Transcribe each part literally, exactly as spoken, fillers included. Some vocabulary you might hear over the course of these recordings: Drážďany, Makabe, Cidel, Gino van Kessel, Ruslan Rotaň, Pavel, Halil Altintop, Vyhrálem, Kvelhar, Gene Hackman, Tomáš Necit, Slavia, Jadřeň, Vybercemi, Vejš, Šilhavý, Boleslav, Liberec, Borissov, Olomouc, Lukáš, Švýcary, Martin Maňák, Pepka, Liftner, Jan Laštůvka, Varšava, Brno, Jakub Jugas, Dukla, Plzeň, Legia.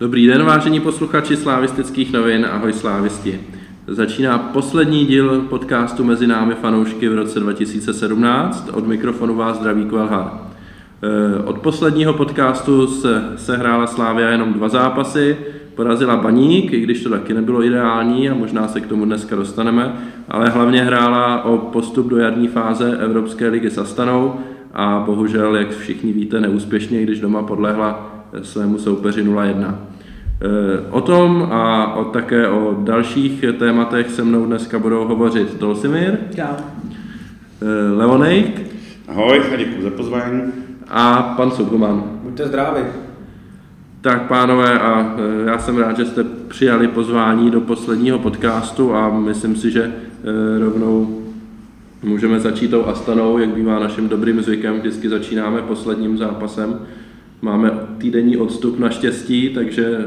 Dobrý den, vážení posluchači slávistických novin, ahoj slávisti. Začíná poslední díl podcastu Mezi námi fanoušky v roce dva tisíce sedmnáct. Od mikrofonu vás zdraví Kvelhar. Od posledního podcastu se sehrála Slavia jenom dva zápasy, porazila Baník, i když to taky nebylo ideální a možná se k tomu dneska dostaneme, ale hlavně hrála o postup do jarní fáze Evropské ligy s Astanou a bohužel, jak všichni víte, neúspěšně, když doma podlehla svému soupeři nula jedna. O tom a o také o dalších tématech se mnou dneska budou hovořit Tulsimir, Leonik, ahoj, děkuji za pozvání, a pan Sukuman. Buďte zdraví. Tak pánové, a já jsem rád, že jste přijali pozvání do posledního podcastu a myslím si, že rovnou můžeme začít tou Astanou, jak bývá naším dobrým zvykem, vždycky začínáme posledním zápasem. Máme týdenní odstup naštěstí, takže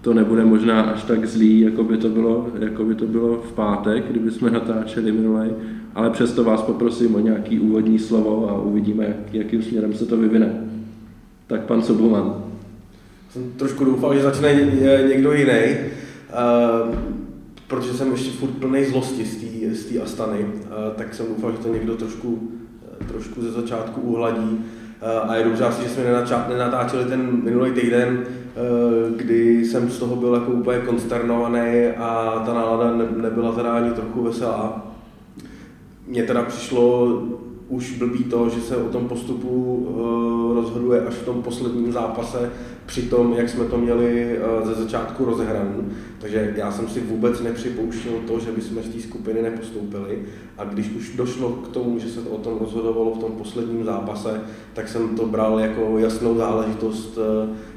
to nebude možná až tak zlý, jako by to bylo, jako by to bylo v pátek, kdyby jsme natáčeli minulej, ale přesto vás poprosím o nějaký úvodní slovo a uvidíme, jak, jakým směrem se to vyvine. Tak pan Sobol. Jsem trošku doufal, že začne někdo jiný, protože jsem ještě furt plnej zlosti z té Astany, tak jsem doufal, že to někdo trošku, trošku ze začátku uhladí. A je dobře asi, že jsme nenatáčeli ten minulý týden, kdy jsem z toho byl jako úplně konsternovaný a ta nálada nebyla teda ani trochu veselá. Mně teda přišlo už blbý to, že se o tom postupu rozhoduje až v tom posledním zápase, při tom, jak jsme to měli ze začátku rozehranou. Takže já jsem si vůbec nepřipouštěl to, že bychom z té skupiny nepostoupili. A když už došlo k tomu, že se to o tom rozhodovalo v tom posledním zápase, tak jsem to bral jako jasnou záležitost,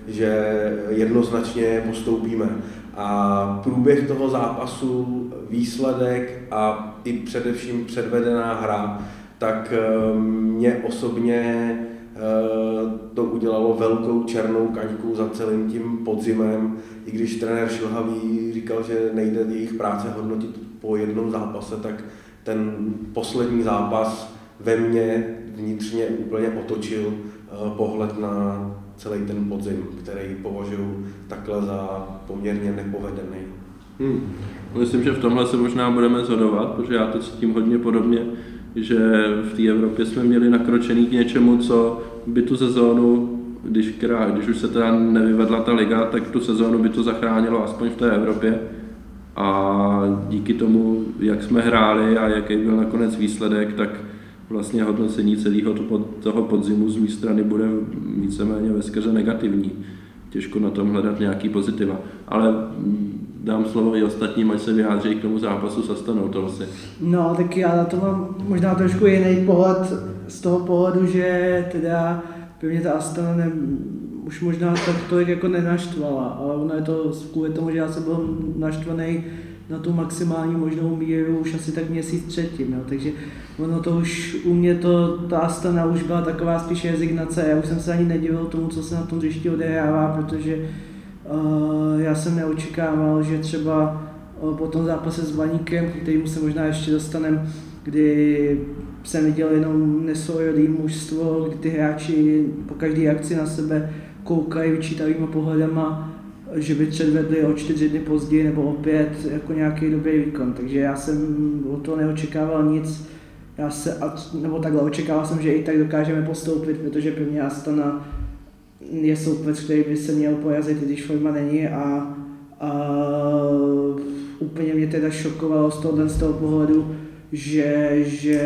že jednoznačně postoupíme. A průběh toho zápasu, výsledek a i především předvedená hra, tak mě osobně to udělalo velkou černou kaňku za celým tím podzimem, i když trenér Šilhavý říkal, že nejde jejich práce hodnotit po jednom zápase, tak ten poslední zápas ve mně vnitřně úplně otočil pohled na celý ten podzim, který považuji takhle za poměrně nepovedený. Hmm. Myslím, že v tomhle se možná budeme shodovat, protože já to cítím hodně podobně, že v té Evropě jsme měli nakročený k něčemu, co by tu sezónu, když, která, když už se teda nevyvedla ta liga, tak tu sezónu by to zachránilo aspoň v té Evropě. A díky tomu, jak jsme hráli a jaký byl nakonec výsledek, tak vlastně hodnocení celého toho podzimu z mé strany bude víceméně veskrze negativní. Těžko na tom hledat nějaký pozitiva. Ale dám slovo i ostatním, ať se vyjádří k tomu zápasu s Astanou, to asi. No, tak já na to mám možná trošku jiný pohled z toho pohledu, že teda pevně ta Astana ne, už možná tak tolik jako nenaštvala, ale ono je to kvůli tomu, že já jsem byl naštvaný na tu maximální možnou míru už asi tak měsíc předtím, no, takže ono to už u mě to, ta Astana už byla taková spíše rezignace, já už jsem se ani nedivil tomu, co se na tom hřišti odehrává, protože Uh, já jsem neočekával, že třeba uh, po tom zápase s Baníkem, kterýmu se možná ještě dostanem, kdy jsem viděl jenom nesourodý mužstvo, kdy ty hráči po každé akci na sebe koukají vyčítavýma pohledama, že by předvedli o čtyři dny později nebo opět jako nějaký dobrý výkon. Takže já jsem o toho neočekával nic, já se, nebo takhle očekával jsem, že i tak dokážeme postoupit, protože první Astana je soupeř, který by se měl porazit, i když forma není, a, a úplně mě teda šokovalo z toho, z toho pohledu, že, že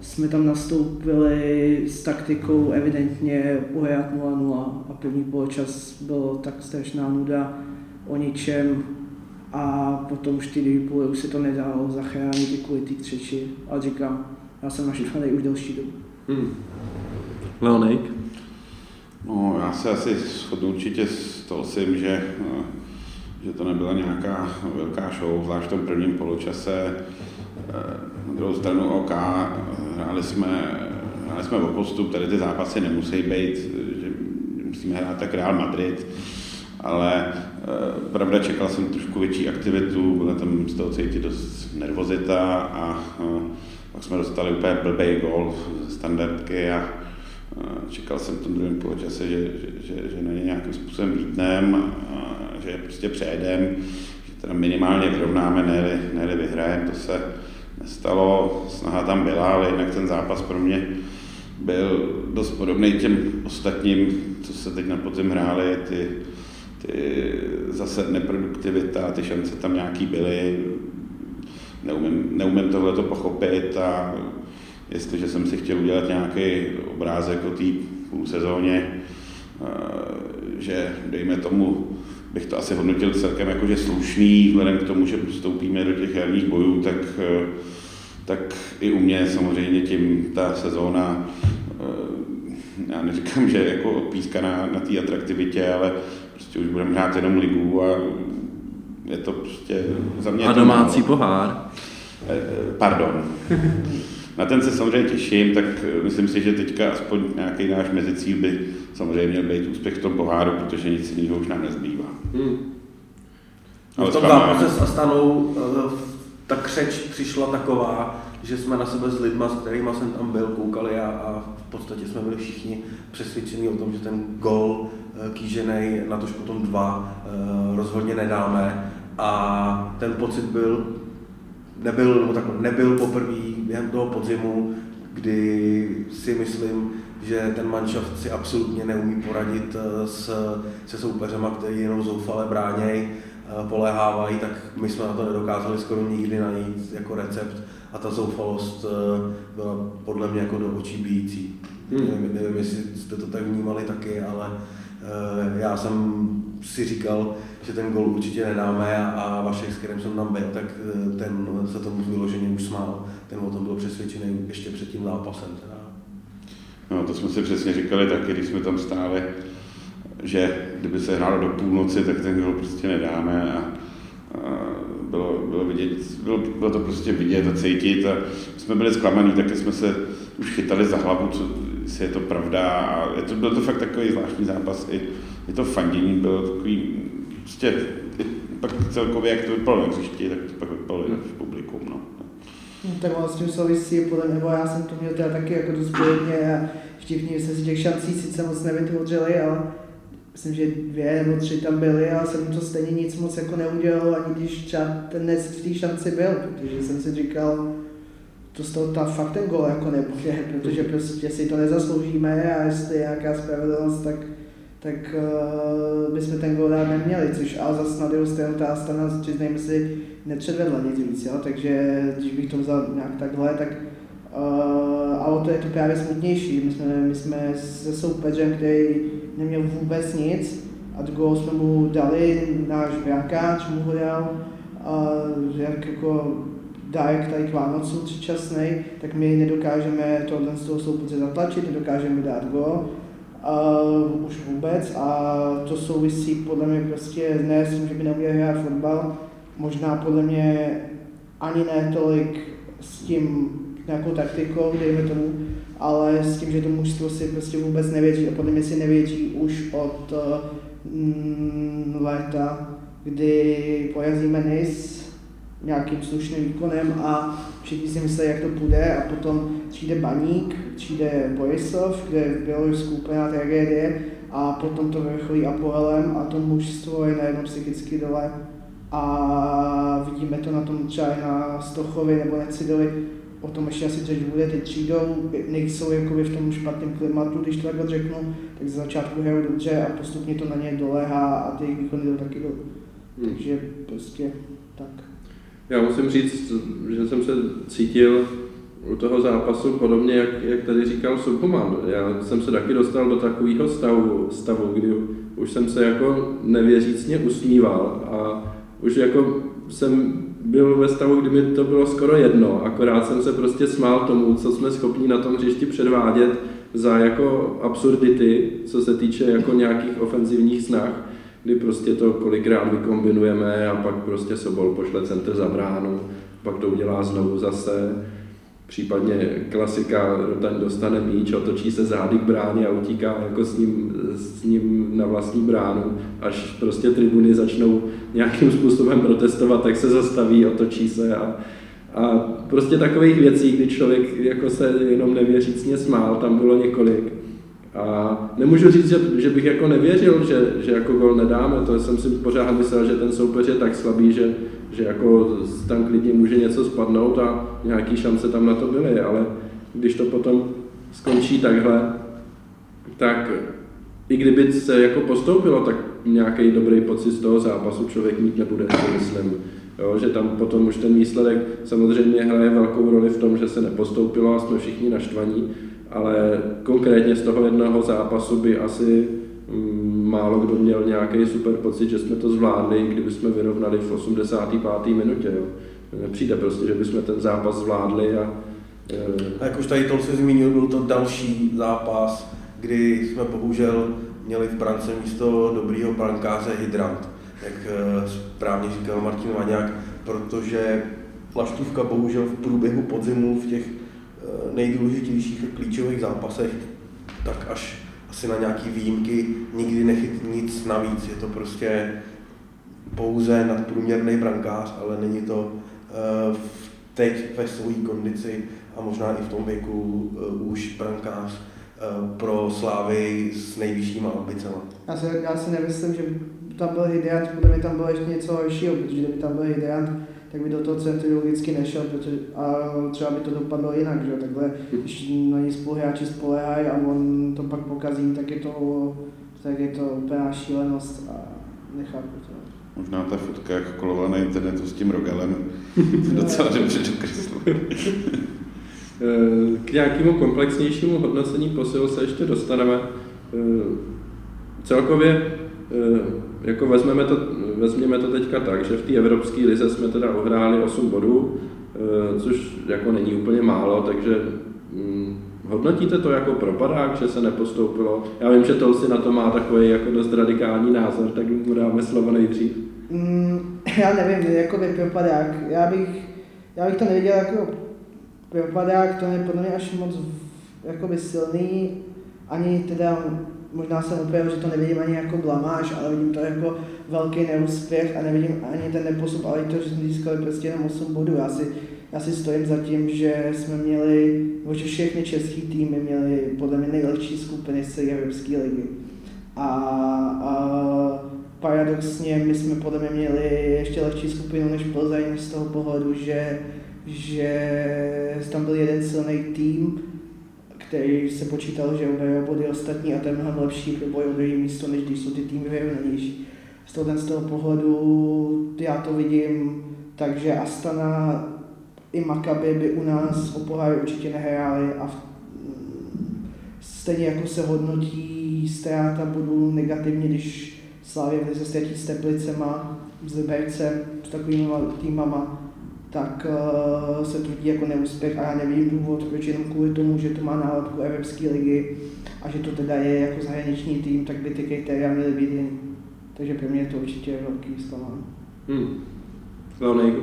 jsme tam nastoupili s taktikou evidentně uhrát nula nula a první poločas byl tak strašná nuda o ničem a potom už ty dvě půle už se to nedalo zachránit i kvůli té křeči, ale říkám, já jsem naštvaný už delší dobu. Hmm. Leonik? No, já se asi shodnu určitě s Tulsim, že, že to nebyla nějaká velká show, zvlášť v tom prvním poločase. Na druhou stranu OK, hráli jsme, hráli jsme o postup, tady ty zápasy nemusí být, že musíme hrát tak Real Madrid, ale pravda čekal jsem trošku větší aktivitu, byla tam z toho cítit dost nervozita a pak jsme dostali úplně blbý gól ze standardky a Čekal jsem v tom druhém poločase, že, že, že, že není nějakým způsobem rytmem, že prostě přejedem, že teda minimálně vyrovnáme, ne-li, ne-li vyhrajeme, to se nestalo, snaha tam byla, ale jinak ten zápas pro mě byl dost podobný těm ostatním, co se teď na podzim hráli, ty, ty zase neproduktivita, ty šance tam nějaký byly, neumím, neumím tohleto pochopit a jestliže jsem si chtěl udělat nějaký obrázek o té půlsezóně, že dejme tomu, bych to asi hodnotil celkem jakože slušný, vzhledem k tomu, že vstoupíme do těch jarních bojů, tak, tak i u mě samozřejmě tím ta sezóna, já neříkám, že jako odpískaná na té atraktivitě, ale prostě už budeme hrát jenom ligu a je to prostě za mě... A domácí pohár. Pardon. Na ten se samozřejmě těším, tak myslím si, že teďka aspoň nějaký náš mezicíl by samozřejmě měl být úspěch v tom poháru, protože nic jiného už nám nezbývá. Hmm. V tom zápase s Astanou ta křeč přišla taková, že jsme na sebe s lidma, s kterýma jsem tam byl, koukali a, a v podstatě jsme byli všichni přesvědčeni o tom, že ten gól kýženej, natož potom dva, rozhodně nedáme a ten pocit byl, nebyl, nebo takhle, nebyl poprvý během toho podzimu, kdy si myslím, že ten manšaft si absolutně neumí poradit s, se soupeřema, který jenom zoufale bráněj, poléhávají, tak my jsme na to nedokázali skoro nikdy najít jako recept a ta zoufalost byla podle mě jako do očí bijící. Hmm. Nevím, jestli jste to tak vnímali taky, ale já jsem si říkal, že ten gol určitě nedáme a Vašek, s kterým jsem tam byl, tak ten se tomu vyloženě už smál. Ten o tom byl přesvědčený ještě před tím zápasem. Teda. No to jsme si přesně říkali taky, když jsme tam stáli, že kdyby se hrálo do půlnoci, tak ten gol prostě nedáme a, a bylo, bylo, vidět, bylo, bylo to prostě vidět a cítit a jsme byli zklamaní, taky jsme se už chytali za hlavu, co, jestli je to pravda a je to, byl to fakt takový zvláštní zápas i je to fandění, bylo takový, prostě, pak celkově, jak to vypadalo na hřišti, tak to pak vypadalo hmm. v publiku, no. No takhle s tím souvisí, podle nebo já jsem to měl teda taky jako dost podobně a vtipně jsem si těch šancí sice moc nevytvořili, ale myslím, že dvě nebo tři tam byly, ale jsem to stejně nic moc jako neudělal, ani když třeba ten Necit v té šanci byl, protože jsem si říkal, to z toho ta, fakt ten gól jako nebude, protože prostě si to nezasloužíme a jestli je nějaká spravedlnost, tak tak uh, bychom ten gól dát neměli, což ale zase na druhou stranu ta Astana, přiznejme si, nepředvedla nic víc, jo? Takže když bych to vzal nějak takhle, tak uh, ale to je to právě smutnější, my jsme, my jsme se soupeřem, který neměl vůbec nic a do gól jsme mu dali, náš brankář mu ho dal, uh, jak jako dárek tady k Vánocu předčasnej, tak my nedokážeme tohle z toho soupeře zatlačit, nedokážeme dát gól, Uh, už vůbec a to souvisí podle mě prostě ne s tím, že by neuměl hrát fotbal, možná podle mě ani ne tolik s tím nějakou taktikou, dejme tomu, ale s tím, že to mužstvo si prostě vůbec nevěří a podle mě si nevěří už od uh, léta, kdy porazíme N I S nějakým slušným výkonem a všichni si myslí, jak to půjde a potom přijde Baník, přijde Borissov, kde bylo už skupina tragédie a potom to vrcholí Apoelem a to mužstvo je najednou psychicky dole a vidíme to na tom třeba na Stochovi nebo na Cideli, o tom ještě asi řeč bude, teď přijdou, nejsou jakoby v tom špatném klimatu, když to takhle řeknu, tak za začátku hrajou dobře a postupně to na ně dolehá a ty výkony jdou taky dolů, hmm. takže prostě tak. Já musím říct, že jsem se cítil u toho zápasu podobně, jak, jak tady říkal Sukuman. Já jsem se taky dostal do takového stavu, stavu, kdy už jsem se jako nevěřícně usmíval a už jako jsem byl ve stavu, kdy mi to bylo skoro jedno, akorát jsem se prostě smál tomu, co jsme schopni na tom hřišti předvádět za jako absurdity, co se týče jako nějakých ofenzivních snah, kdy prostě to kolikrát vykombinujeme a pak prostě Sobol pošle centr za bránu, pak to udělá znovu zase. Případně klasika, Rotaň dostane míč, otočí se zády k bráně a utíká jako s ním, s ním na vlastní bránu, až prostě tribuny začnou nějakým způsobem protestovat, tak se zastaví, otočí se a, a prostě takových věcí, kdy člověk jako se jenom nevěřícně smál, tam bylo několik. A nemůžu říct, že, že bych jako nevěřil, že, že jako gol nedáme, to jsem si pořád myslel, že ten soupeř je tak slabý, že, že jako tam klidně může něco spadnout a nějaký šance tam na to byly, ale když to potom skončí takhle, tak i kdyby se jako postoupilo, tak nějaký dobrý pocit z toho zápasu člověk mít nebude, si myslím. Jo, že tam potom už ten výsledek samozřejmě hraje velkou roli v tom, že se nepostoupilo a jsme všichni naštvaní, ale konkrétně z toho jednoho zápasu by asi málo kdo měl nějaký super pocit, že jsme to zvládli, kdyby jsme vyrovnali v osmdesáté páté minutě. Jo. Nepřijde prostě, že bychom ten zápas zvládli. A, a jak už tady to se zmínil, byl to další zápas, kdy jsme bohužel měli v brance místo dobrýho brankáře hydrant, jak správně říkal Martin Maňák, protože Vlaštůvka bohužel v průběhu podzimu v těch nejdůležitějších klíčových zápasech, tak až asi na nějaký výjimky nikdy nechyt nic navíc. Je to prostě pouze nadprůměrný brankář, ale není to teď ve své kondici a možná i v tom věku už brankář pro Slávy s nejvyššíma ambicema. Já si, já si nemyslím, že tam byl hydrant, podle mě tam bylo ještě něco horšího, protože kdyby tam byl hydrant, tak by do toho centru logicky nešel, protože a třeba by to dopadlo jinak, že? Takhle, když na něj spoluhráči spoléhají a on to pak pokazí, tak je to, tak je to úplná šílenost a nechápu to. Možná ta fotka, jak kolovala na internetu s tím Rogalem, docela dobře dokresluje. K nějakému komplexnějšímu hodnocení posil se ještě dostaneme. Celkově jako vezmeme to, vezměme to teďka tak, že v té Evropské lize jsme teda ohráli osm bodů, což jako není úplně málo, takže hm, hodnotíte to jako propadák, že se nepostoupilo? Já vím, že Tolsi na to má takový jako dost radikální názor, tak mu dáme slovo nejdřív. Mm, já nevím, jako by propadák, já bych, já bych to neviděl jako propadák, to je podle mě až moc jakoby silný, ani teda možná jsem opravdu, že to nevidím ani jako blamáž, ale vidím to jako velký neúspěch a nevidím ani ten nepostup, ale to, že jsme získali prostě jenom osm bodů. Já si, já si stojím za tím, že jsme měli, že všechny český týmy měly podle mě nejlepší skupiny z Evropské ligy. A, a paradoxně my jsme podle mě měli ještě lepší skupinu než Plzeň z toho pohledu, že, že tam byl jeden silný tým, který se počítal, že uberou body ostatní a to je mnohem lepší pro boj o druhé místo, než když jsou ty týmy vyrovnanější. Z toho, z toho pohledu já to vidím, takže Astana i Makabe by u nás o poháry určitě nehráli a v, stejně jako se hodnotí ztráta bodů negativně, když Slavia se ztratí s Teplicema, s Vybercem, s takovými týmama, tak uh, se tvrdí jako neúspěch a já nevím důvod, proč jenom kvůli tomu, že to má nálepku Evropské ligy a že to teda je jako zahraniční tým, tak by ty kritéria měly být jiný. Takže pro mě je to určitě velký zklamání. Hmm. Leoniku?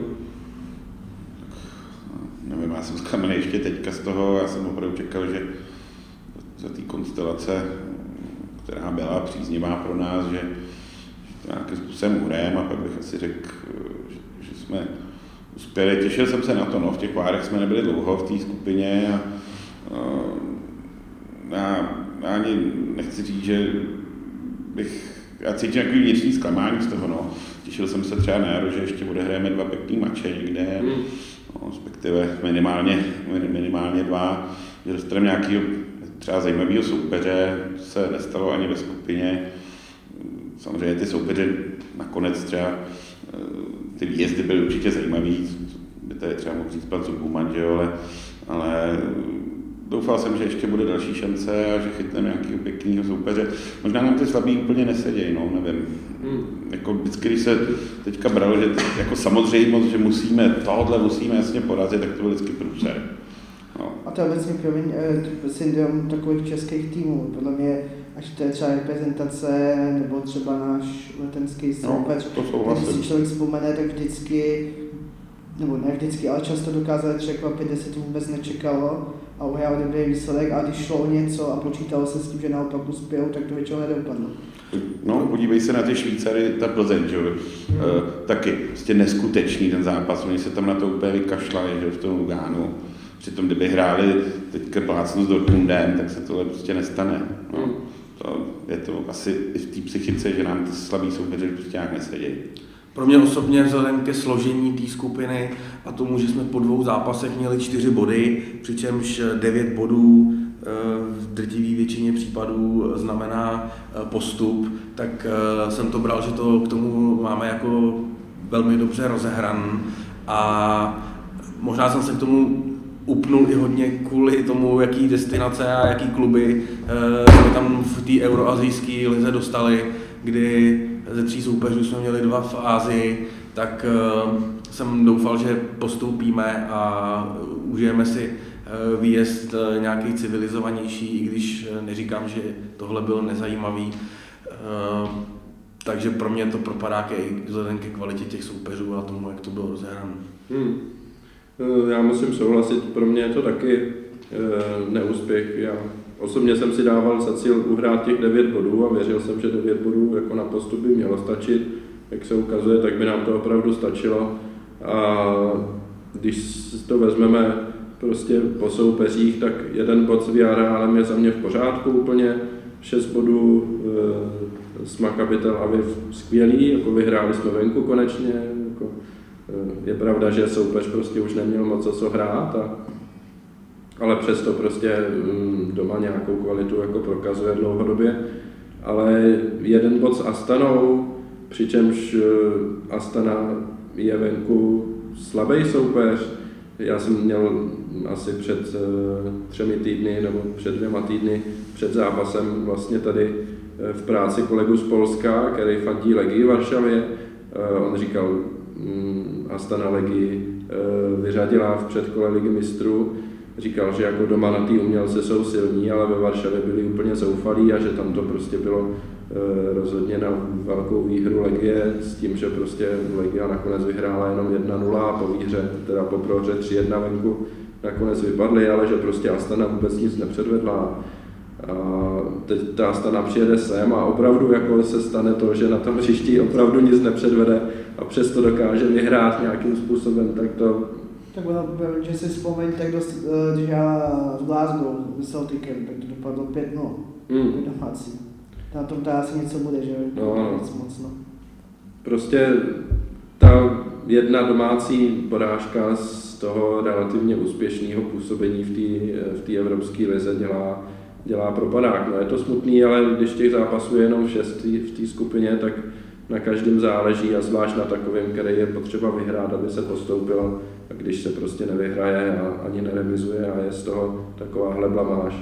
Nevím, já jsem zklamený ještě teďka z toho, já jsem opravdu čekal, že za té konstelace, která byla příznivá pro nás, že, že to nějakým způsobem hrajeme a pak bych asi řekl, že, že jsme uspěli. Těšil jsem se na to, no, v těch párech jsme nebyli dlouho v té skupině a, a já ani nechci říct, že bych, já cítím takový vnitřní zklamání z toho, no. Těšil jsem se třeba na jaro, že ještě odehráme dva pěkný mače někde, mm. no, respektive minimálně, minimálně dva, že dostaneme nějakého třeba zajímavého soupeře, to se nestalo ani ve skupině. Samozřejmě ty soupeře nakonec třeba, ty výjezdy byly určitě zajímavý, by tady třeba mohl říct pan Sukuman, že jo, ale, ale doufal jsem, že ještě bude další šance a že chytneme nějakého pěkného soupeře. Možná nám ty slabí úplně nesedějí, no, nevím. Hmm. Jako vždycky, když se teďka bralo, že jako samozřejmost, že musíme tohle musíme jasně porazit, tak to byl vždycky průser. No. A to je obecně syndrom takových českých týmů, podle mě, až to je třeba reprezentace, nebo třeba náš letenský soupeř, no, když si člověk vzpomene, tak vždycky, nebo ne vždycky, ale často dokázali překvapit, kde se to vůbec nečekalo a uhrál dobrý výsledek a když šlo o něco a počítalo se s tím, že naopak uspěl, tak to většinou nedopadlo. No, podívej se na ty Švýcary, ta Plzeň, že? Hmm. E, taky, prostě neskutečný ten zápas, oni se tam na to úplně vykašlali, že v tom Ugánu. Přitom kdyby hráli teďka plácnu s Dortmundem, tak se tohle prostě nestane. No, to je to asi i v té psychice, že nám ty slabý soupeři prostě nějak nesedějí. Pro mě osobně vzhledem ke složení té skupiny a tomu, že jsme po dvou zápasech měli čtyři body, přičemž devět bodů v drtivé většině případů znamená postup, tak jsem to bral, že to k tomu máme jako velmi dobře rozehran a možná jsem se k tomu upnul i hodně kvůli tomu, jaký destinace a jaký kluby jsme tam v té euroazijské lize dostali, kdy ze tří soupeřů jsme měli dva v Asii, tak jsem doufal, že postoupíme a užijeme si výjezd nějaký civilizovanější, i když neříkám, že tohle byl nezajímavý. Takže pro mě to propadá i vzhledem ke kvalitě těch soupeřů a tomu, jak to bylo rozehrané. Hmm. Já musím souhlasit, pro mě je to taky neúspěch. Já osobně jsem si dával za cíl uhrát těch devět bodů a věřil jsem, že devět bodů jako na postup by mělo stačit. Jak se ukazuje, tak by nám to opravdu stačilo. A když to vezmeme prostě po soupeřích, tak jeden bod s Vyhrálem je za mě v pořádku úplně. Šest bodů s Makabe Tel Aviv skvělý, jako vyhráli jsme venku konečně. Jako je pravda, že soupeř prostě už neměl moc o co hrát, a, ale přesto prostě doma nějakou kvalitu jako prokazuje dlouhodobě. Ale jeden bod s Astanou, přičemž Astana je venku slabý soupeř. Já jsem měl asi před třemi týdny nebo před dvěma týdny před zápasem vlastně tady v práci kolegu z Polska, který fandí Legii Varšavě. On říkal, Astana Legii vyřadila v předkole Ligy mistrů. Říkal, že jako doma na té umělce jsou silní, ale ve Varšavě byli úplně zoufalí a že tam to prostě bylo rozhodně na velkou výhru Legie s tím, že prostě Legia nakonec vyhrála jenom jedna nula a po výhře, teda po prohře tři jedna venku nakonec vypadly, ale že prostě Astana vůbec nic nepředvedla. A teď ta Astana přijede sem a opravdu jako se stane to, že na tom příští opravdu nic nepředvede a přesto dokáže vyhrát nějakým způsobem, tak to... Tak že si vzpomeň, tak dost, když já v Glasgow s Celticem, tak to dopadlo pět nula mm. domácí. Na tom to asi něco bude, že no, nic moc, no. Prostě ta jedna domácí porážka z toho relativně úspěšného působení v té evropské lize dělá dělá propadák. No, je to smutný, ale když těch zápasů je jenom šest v té skupině, tak na každém záleží a zvlášť na takovém, který je potřeba vyhrát, aby se postoupilo. A když se prostě nevyhraje a ani nerevizuje a je z toho takováhle blamáž,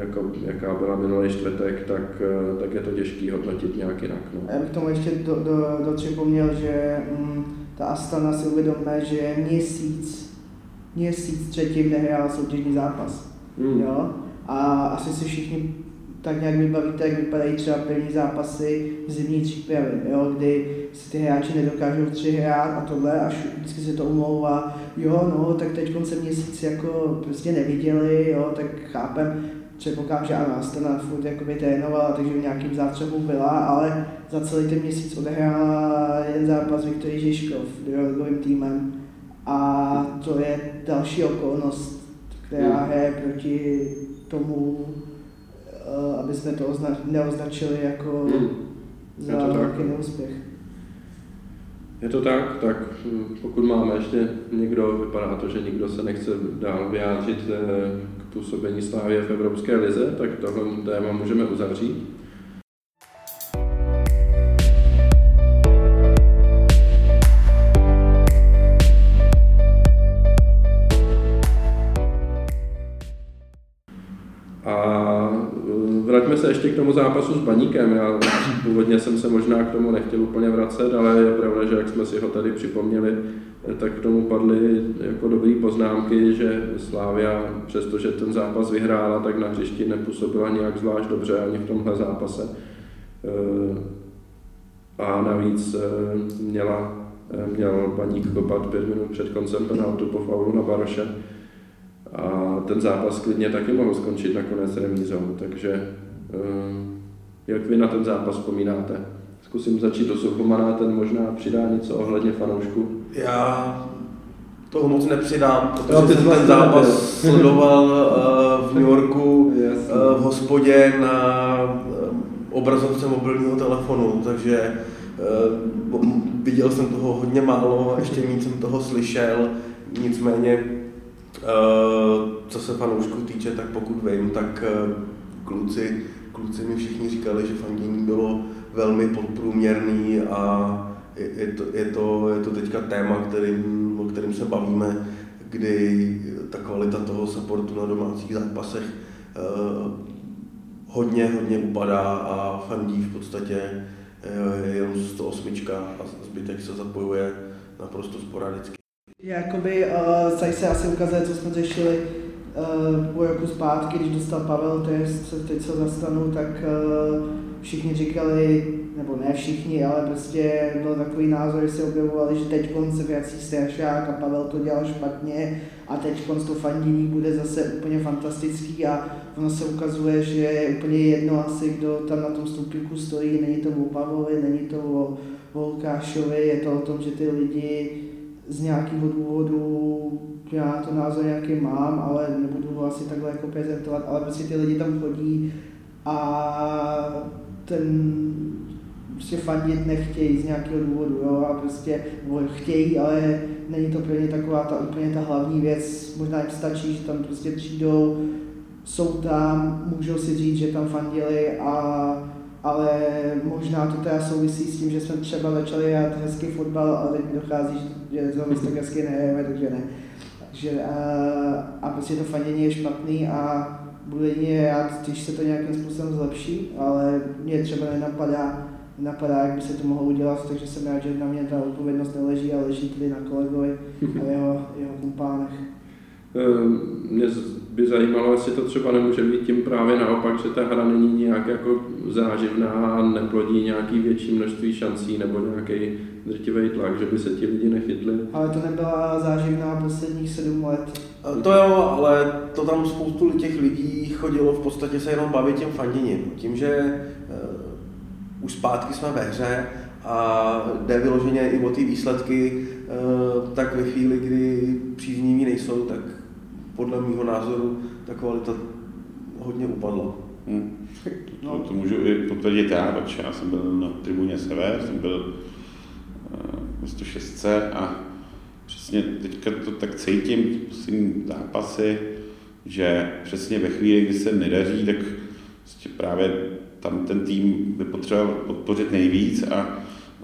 jako, jaká byla minulý čtvrtek, tak, tak je to těžký hodnotit nějak jinak. No. Já bych tomu ještě do, do, do připomněl, že mm, ta Astana si uvědomuje, že měsíc, měsíc předtím nehrál soutěžní zápas. Mm. Jo? A asi si všichni tak nějak vybavíte, jak vypadají třeba první zápasy v zimní přípravě, jo, kdy si ty hráči nedokážou tři hrát a tohle, až vždycky se to umlouvá. Jo, no, tak teďkon se měsíc jako prostě neviděli, jo, tak chápem, předpokládám, že ano, Astana furt jakoby trénovala, takže v nějakým zátřebu byla, ale za celý ten měsíc odehrála jeden zápas Viktorij Žižkov druhým týmem a to je další okolnost, která hraje proti tomu, aby jsme to neoznačili jako hmm. za velký neúspěch. Je to tak, tak pokud máme ještě někdo, vypadá to, že nikdo se nechce dál vyjádřit k působení Slavie v Evropské lize, tak tohle téma můžeme uzavřít. Ještě k tomu zápasu s Baníkem. Já původně jsem se možná k tomu nechtěl úplně vracet, ale je pravda, že jak jsme si ho tady připomněli, tak k tomu padly jako dobré poznámky, že Slavia, přestože ten zápas vyhrála, tak na hřišti nepůsobila nějak zvlášť dobře ani v tomhle zápase. A navíc měla, měl Baník kopat pět minut před koncem penaltu po faulu na Baroše. A ten zápas klidně taky mohl skončit nakonec remízou, takže jak vy na ten zápas vzpomínáte? Zkusím začít do Sukumana, ten možná přidá něco ohledně fanoušku. Já toho moc nepřidám, protože jsem ten zápas sledoval uh, v New Yorku uh, v hospodě na uh, obrazovce mobilního telefonu, takže uh, viděl jsem toho hodně málo, ještě nic jsem toho slyšel, nicméně uh, co se fanoušků týče, tak pokud vím, tak uh, kluci, kluci mi všichni říkali, že fandění bylo velmi podprůměrný a je to, je, to, je to teďka téma, kterým, o kterém se bavíme, kdy ta kvalita toho supportu na domácích zápasech eh, hodně, hodně upadá a fandí v podstatě eh, jenom sto osm a zbytek se zapojuje naprosto sporadicky. Jakoby uh, tady se asi ukazuje, co jsme řešili uh, po roku zpátky, když dostal Pavel trest, teď se zastanu, tak uh, všichni říkali, nebo ne všichni, ale prostě byl takový názor, že se objevovali, že teďkon se vrací Strašák a Pavel to dělal špatně a teďkon to fandění bude zase úplně fantastický a ono se ukazuje, že je úplně jedno asi, kdo tam na tom stupíku stojí, není to o Pavlovi, není to o, o Lukášovi, je to o tom, že ty lidi z nějakého důvodu, já to názor nějaký mám, ale nebudu ho asi takhle jako prezentovat, ale prostě ty lidi tam chodí a ten prostě fandit nechtějí z nějakého důvodu, jo, a prostě, nebo chtějí, ale není to pro ně taková ta úplně ta hlavní věc, možná jim stačí, že tam prostě přijdou, jsou tam, můžou si říct, že tam fandili, a, ale možná to teda souvisí s tím, že jsme třeba začali hrát hezký fotbal, ale teď mi dochází, že zrovna tak hezky nehráme, takže ne. Takže, a, a prostě to fandění je špatný a budu jedině rád, když se to nějakým způsobem zlepší, ale mě třeba nenapadá, napadá, jak by se to mohlo udělat, takže jsem rád, že na mě ta odpovědnost neleží a leží tedy na kolegovi a jeho, jeho kumpánech. Mě by zajímalo, jestli to třeba nemůže být tím právě naopak, že ta hra není nějak jako záživná a neplodí nějaký větší množství šancí nebo nějaký drtivý tlak, že by se ti lidi nechytli. Ale to nebyla záživná posledních sedm let. To jo, ale to tam spoustu těch lidí chodilo v podstatě se jenom bavit tím fanděním, tím, že už zpátky jsme ve hře a jde vyloženě i o ty výsledky, tak ve chvíli, kdy přízniví nejsou, tak podle mýho názoru ta kvalita hodně upadla. Hmm. No. To, to můžu i potvrdit já, protože já jsem byl na tribuně Sever, jsem byl ve sto šest a přesně teďka to tak cítím, poslední zápasy, že přesně ve chvíli, kdy se nedaří, tak prostě právě tam ten tým by potřeboval podpořit nejvíc a,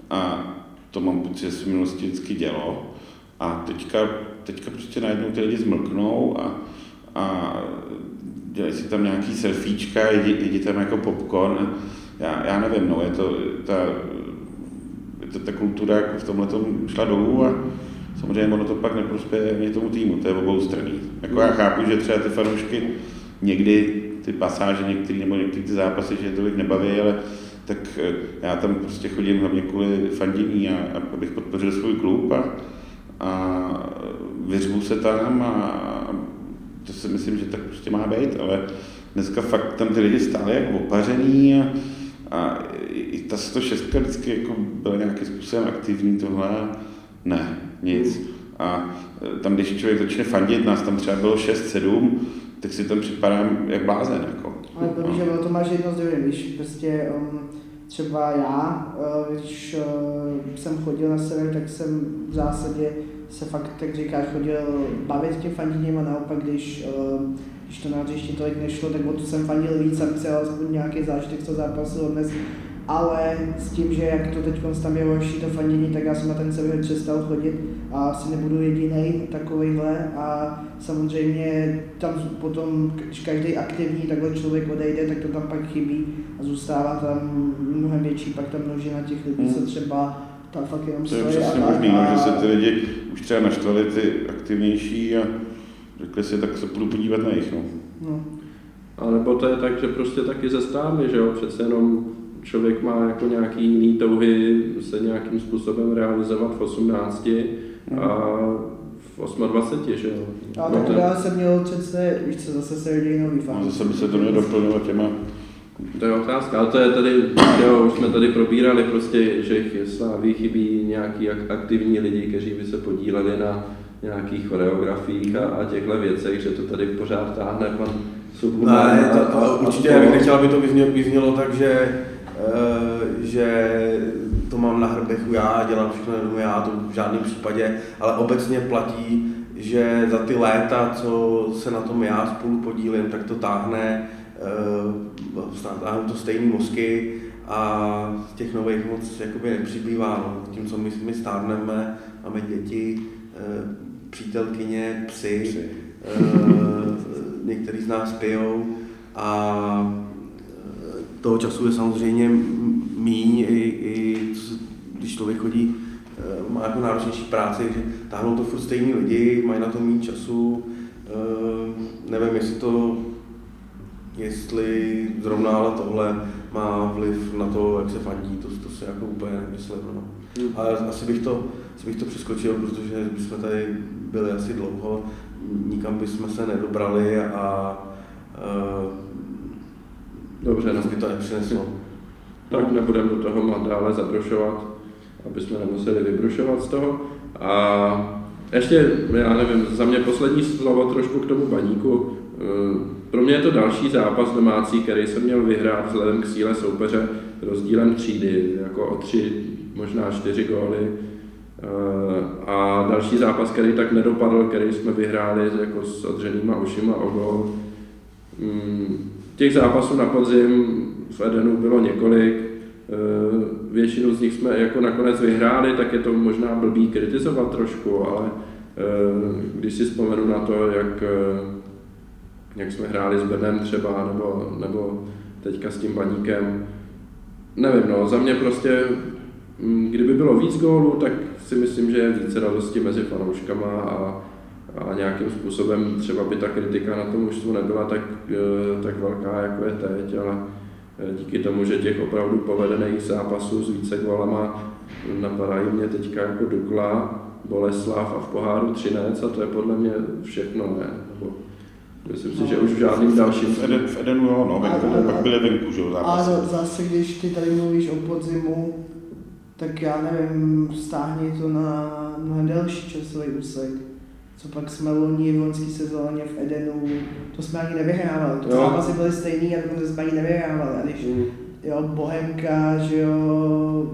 a to mám pocit, že se v minulosti vždycky dělo. A teďka, teďka prostě najednou ty lidi zmlknou a, a dělají si tam nějaký selfiečka, jedí, jedí tam jako popcorn. Já, já nevím, no, je to ta, je to ta kultura jako v tomhletom šla dolů a samozřejmě ono to pak neprospěje tomu týmu, to je obou straný. Jako já chápu, že třeba ty fanoušky někdy ty pasáže některý nebo některý ty zápasy, že tolik nebaví, ale tak já tam prostě chodím hlavně kvůli fandění a, a abych podpořil svůj klub a, a vyřvu se tam a to si myslím, že tak prostě má být, ale dneska fakt tam ty lidi stále jako opařený a, a i ta sto šest vždycky jako byla nějakým způsobem aktivní, tohle ne, nic. A tam, když člověk začne fandit, nás tam třeba bylo šest sedm, tak si tam připadám jak blázen. Jako. Ale to, že to máš jedno z druhým, víš, prostě um, třeba já, uh, když uh, jsem chodil na Sever, tak jsem v zásadě se fakt, tak říkáš, chodil bavit těm fanděním a naopak, když, uh, když to na hřišti tolik nešlo, tak o to jsem fandil víc a chtěl aspoň nějaký zážitek z toho zápasu odnes. Ale s tím, že jak to teď tam je horší to fandění, tak já jsem na ten Sever přestal chodit a asi nebudu jedinej takovejhle a samozřejmě tam potom, když každý aktivní takhle člověk odejde, tak to tam pak chybí a zůstává tam mnohem větší, pak tam množina těch lidí se třeba tam fakt jenom stojí. To je přesně možný, a... že se ty lidi už třeba naštvali ty aktivnější a řekli si, tak se budu podívat na jich. No. No. A nebo to je tak, že prostě taky ze strany, že jo, přece jenom člověk má jako nějaký jiný touhy se nějakým způsobem realizovat v osmnácti a v dvaceti osmi, že jo? A tak já jsem měl přece, víš co, zase se lidi jinou výfám. Zase by se to měl doplňovat těma... To je otázka, ale to je tady, jo, už jsme tady probírali prostě, že Slávy chybí nějaký aktivní lidi, kteří by se podíleli na nějakých choreografiích a, a těchto věcech, že to tady pořád táhne pan Sukuman. Ne, to, to, a, určitě a... bych nechtěl, aby to vyznělo, vyznělo tak, že, uh, že to mám na hrběchu já, dělám všechno jenom já, to v žádném případě, ale obecně platí, že za ty léta, co se na tom já spolu podílím, tak to táhne, uh, táhnou to stejné mozky a těch nových moc jakoby nepřibývá. No. Tím, co my, my stárneme, máme děti, uh, přítelkyně, psy, psy. Uh, některý z nás pijou a toho času je samozřejmě míň, i, i když člověk chodí, má jako náročnější práci, že táhnou to furt stejní lidi, mají na to méně času. E, nevím, jestli to, jestli zrovna ale tohle má vliv na to, jak se fandí, to, to se jako úplně nemyslím. No. Ale asi bych to, asi bych to přeskočil, protože jsme tady byli asi dlouho, nikam bychom se nedobrali a e, dobře, nás by to nepřineslo. Tak nebudeme do toho mat dále zabrušovat, aby jsme nemuseli vybrušovat z toho. A ještě, já nevím, za mě poslední slovo trošku k tomu Baníku. Pro mě je to další zápas domácí, který jsem měl vyhrát vzhledem k síle soupeře rozdílem třídy, jako o tři, možná čtyři góly. A další zápas, který tak nedopadl, který jsme vyhráli jako s odřenýma ušima o gól. Těch zápasů na podzim v Edenu bylo několik, většinu z nich jsme jako nakonec vyhráli, tak je to možná blbý kritizovat trošku, ale když si vzpomenu na to, jak, jak jsme hráli s Brnem třeba, nebo, nebo teďka s tím Baníkem, nevím, no, za mě prostě, kdyby bylo víc gólů, tak si myslím, že je více radosti mezi fanouškama a a nějakým způsobem třeba by ta kritika na tom mužstvu nebyla tak, tak velká, jako je teď, ale díky tomu, že těch opravdu povedených zápasů s více gólama napadají mě teďka jako Dukla, Boleslav a v poháru Třinec a to je podle mě všechno, ne? Myslím si, no, že už v žádným dalším... V Edenu jo, no, venku, pak byly venku, že jo, zápasy. Ale zase, když ty tady mluvíš o podzimu, tak já nevím, stáhni to na, na delší časový úsek. Co pak jsme loni v loňské sezóně v Edenu, to jsme ani nevyhrávali, ty zápasy byly stejný a dokonce jsme ani nevyhrávali. A když mm. jo, Bohemka, že jo,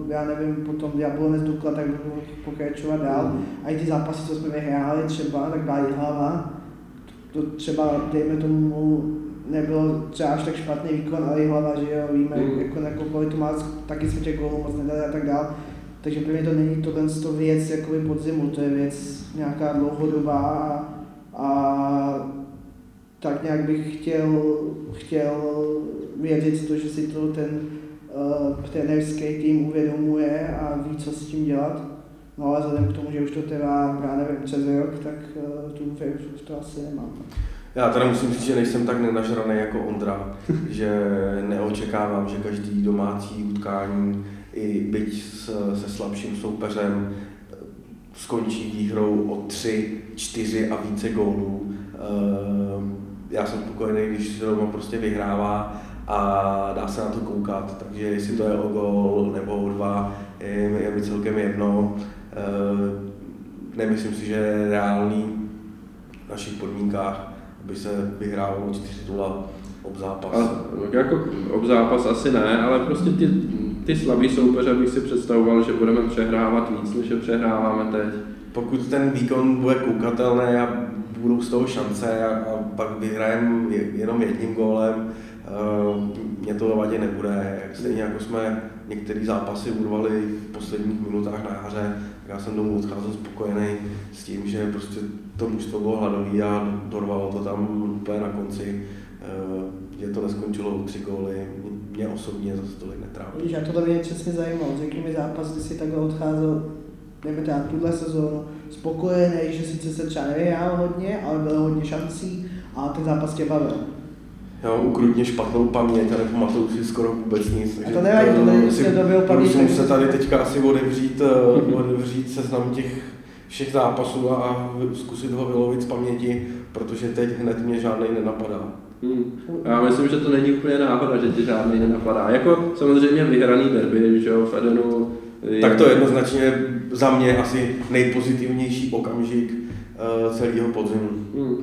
já nevím, potom Diablonec Dukla, tak budu pokračovat dál. Mm. A i ty zápasy, co jsme vyhráli třeba, tak byla Jihlava, to třeba, dejme tomu, nebylo třeba až tak špatný výkon, ale Jihlava, že jo, víme, mm. jako na koukoli to má, taky jsme těch gólů moc nedali a tak dál. Takže pro mě to není tohle to věc jakoby podzimu, to je věc nějaká dlouhodobá a, a tak nějak bych chtěl, chtěl věřit to, že si to ten uh, trenérský tým uvědomuje a ví, co s tím dělat. No ale vzhledem k tomu, že už to trvá, já nevím, přes rok, tak uh, tu už to asi nemám. Já teda musím říct, že nejsem tak nenažraný jako Ondra, že neočekávám, že každý domácí utkání i byť se slabším soupeřem skončí výhrou o tři, čtyři a více gólů. Já jsem spokojený, když se doma prostě vyhrává a dá se na to koukat, takže jestli to je o gól nebo o dva, je mi celkem jedno. Nemyslím si, že je reálný v našich podmínkách, aby se vyhrávalo čtyři nula ob zápas. A, jako ob zápas asi ne, ale prostě ty Ty slabý soupeře bych si představoval, že budeme přehrávat víc, než je přehráváme teď. Pokud ten výkon bude koukatelný a budou z toho šance a, a pak vyhrajeme jenom jedním gólem, uh, mě to vadit nebude. Stejně jako jsme některé zápasy urvali v posledních minutách na jaře, já jsem domů odcházel spokojený s tím, že prostě to mužstvo bylo hladový a dorvalo to tam úplně na konci. Že to neskončilo tři góly, mě osobně zase tolik netráví. Víš, a tohle mě přesně zajímalo, s jakými zápasy jsi takhle odcházel, nevím, teda tuhle sezónu, spokojený, že sice se třeba nevyhrál hodně, ale bylo hodně šancí a ten zápas tě bavil. Já mám ukrutně špatnou paměť a nepamatuju si skoro vůbec nic. A to nevadí, to nevadí, že to byl paměť. Musím se tady teďka asi odevřít, odevřít seznam těch všech zápasů a zkusit ho vylovit z paměti, protože teď hned mě žádnej nenapadá. Hmm. Já myslím, že to není úplně náhoda, že ti žádný nenapadá. Jako samozřejmě vyhraný derby, že jo, v Edenu. Je... Tak to jednoznačně za mě asi nejpozitivnější okamžik celého podzimu. Hmm.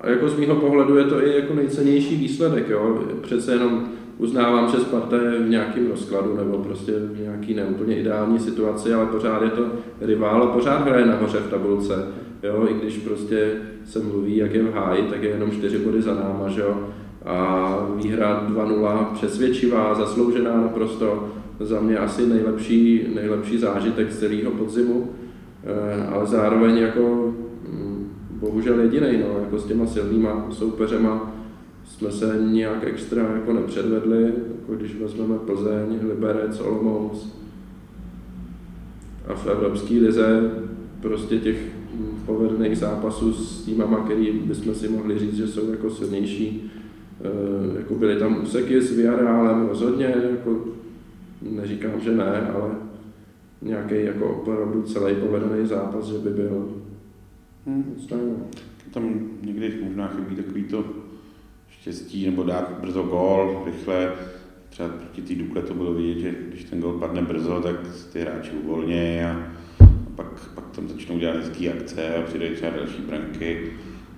A jako z mýho pohledu je to i jako nejcennější výsledek, jo? Přece jenom uznávám, že Sparta je v nějakém rozkladu nebo prostě v nějaký neúplně ideální situaci, ale pořád je to rivál, pořád hraje nahoře v tabulce, jo? I když prostě se mluví, jak je v háji, tak je jenom čtyři body za náma, že jo? A výhra dva nula přesvědčivá, zasloužená naprosto, za mě asi nejlepší, nejlepší zážitek z celého podzimu, ale zároveň jako bohužel jedinej, no, jako s těma silnýma soupeřema jsme se nějak extra jako nepředvedli, jako když vezmeme Plzeň, Liberec, Olomouc. A v Evropské lize prostě těch povedených zápasů s týmama, který bychom si mohli říct, že jsou jako silnější, jako byly tam úseky s Vyhrálem rozhodně, jako neříkám, že ne, ale nějaký jako opravdu celý povedený zápas, že by byl. Hmm. Tam někdy možná chybí takový to štěstí, nebo dát brzo gól, rychle. Třeba proti té Dukle to bylo vidět, že když ten gól padne brzo, tak ty hráči uvolnějí a pak, pak tam začnou dělat hezký akce a přidají třeba další branky.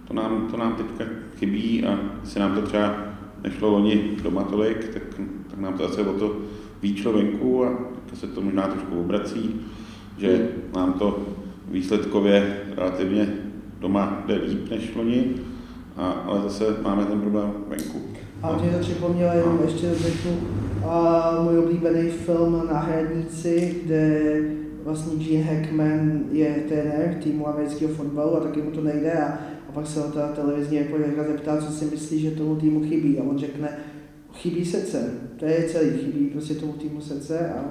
To nám, to nám teďka chybí a jestli nám to třeba nešlo loni doma tolik, tak, tak nám to zase o to výšlo venku a tak se to možná trošku obrací, že nám to výsledkově relativně doma jde líp než loni, a, ale zase máme ten problém venku. A mě to připomnělo, jenom ještě řeknu, můj oblíbený film Náhradníci, kde vlastně Gene Hackman je trenér týmu amerického fotbalu a taky mu to nejde a, a pak se ho ta televizní reportérka zeptá, co si myslí, že tomu týmu chybí a on řekne, chybí srdce, to je celý, chybí prostě tomu týmu srdce a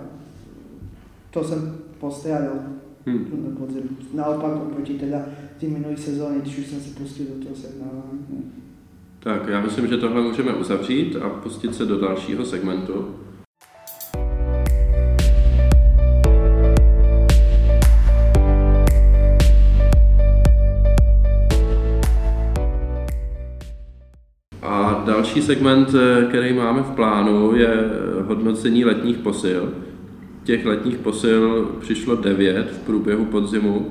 to jsem postrádal. Hmm. Naopak oproti teda ty minulý sezóny, když už jsem se pustil do toho srovnávání. Tak já myslím, že tohle můžeme uzavřít a pustit se do dalšího segmentu. A další segment, který máme v plánu, je hodnocení letních posil. Těch letních posil přišlo devět v průběhu podzimu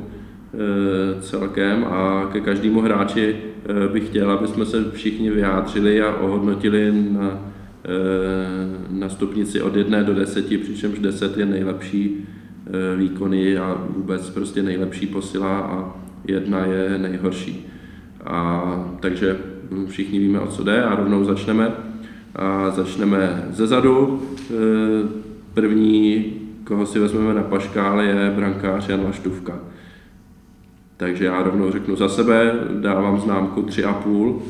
e, celkem a ke každému hráči e, bych chtěl, aby jsme se všichni vyjádřili a ohodnotili na, e, na stupnici od jedné do deseti, přičemž deset je nejlepší e, výkony a vůbec prostě nejlepší posila a jedna je nejhorší. A, takže všichni víme, o co jde a rovnou začneme. A začneme zezadu. E, první, koho si vezmeme na paškál, je brankář Jan Laštůvka. Takže já rovnou řeknu za sebe, dávám známku tři a půl.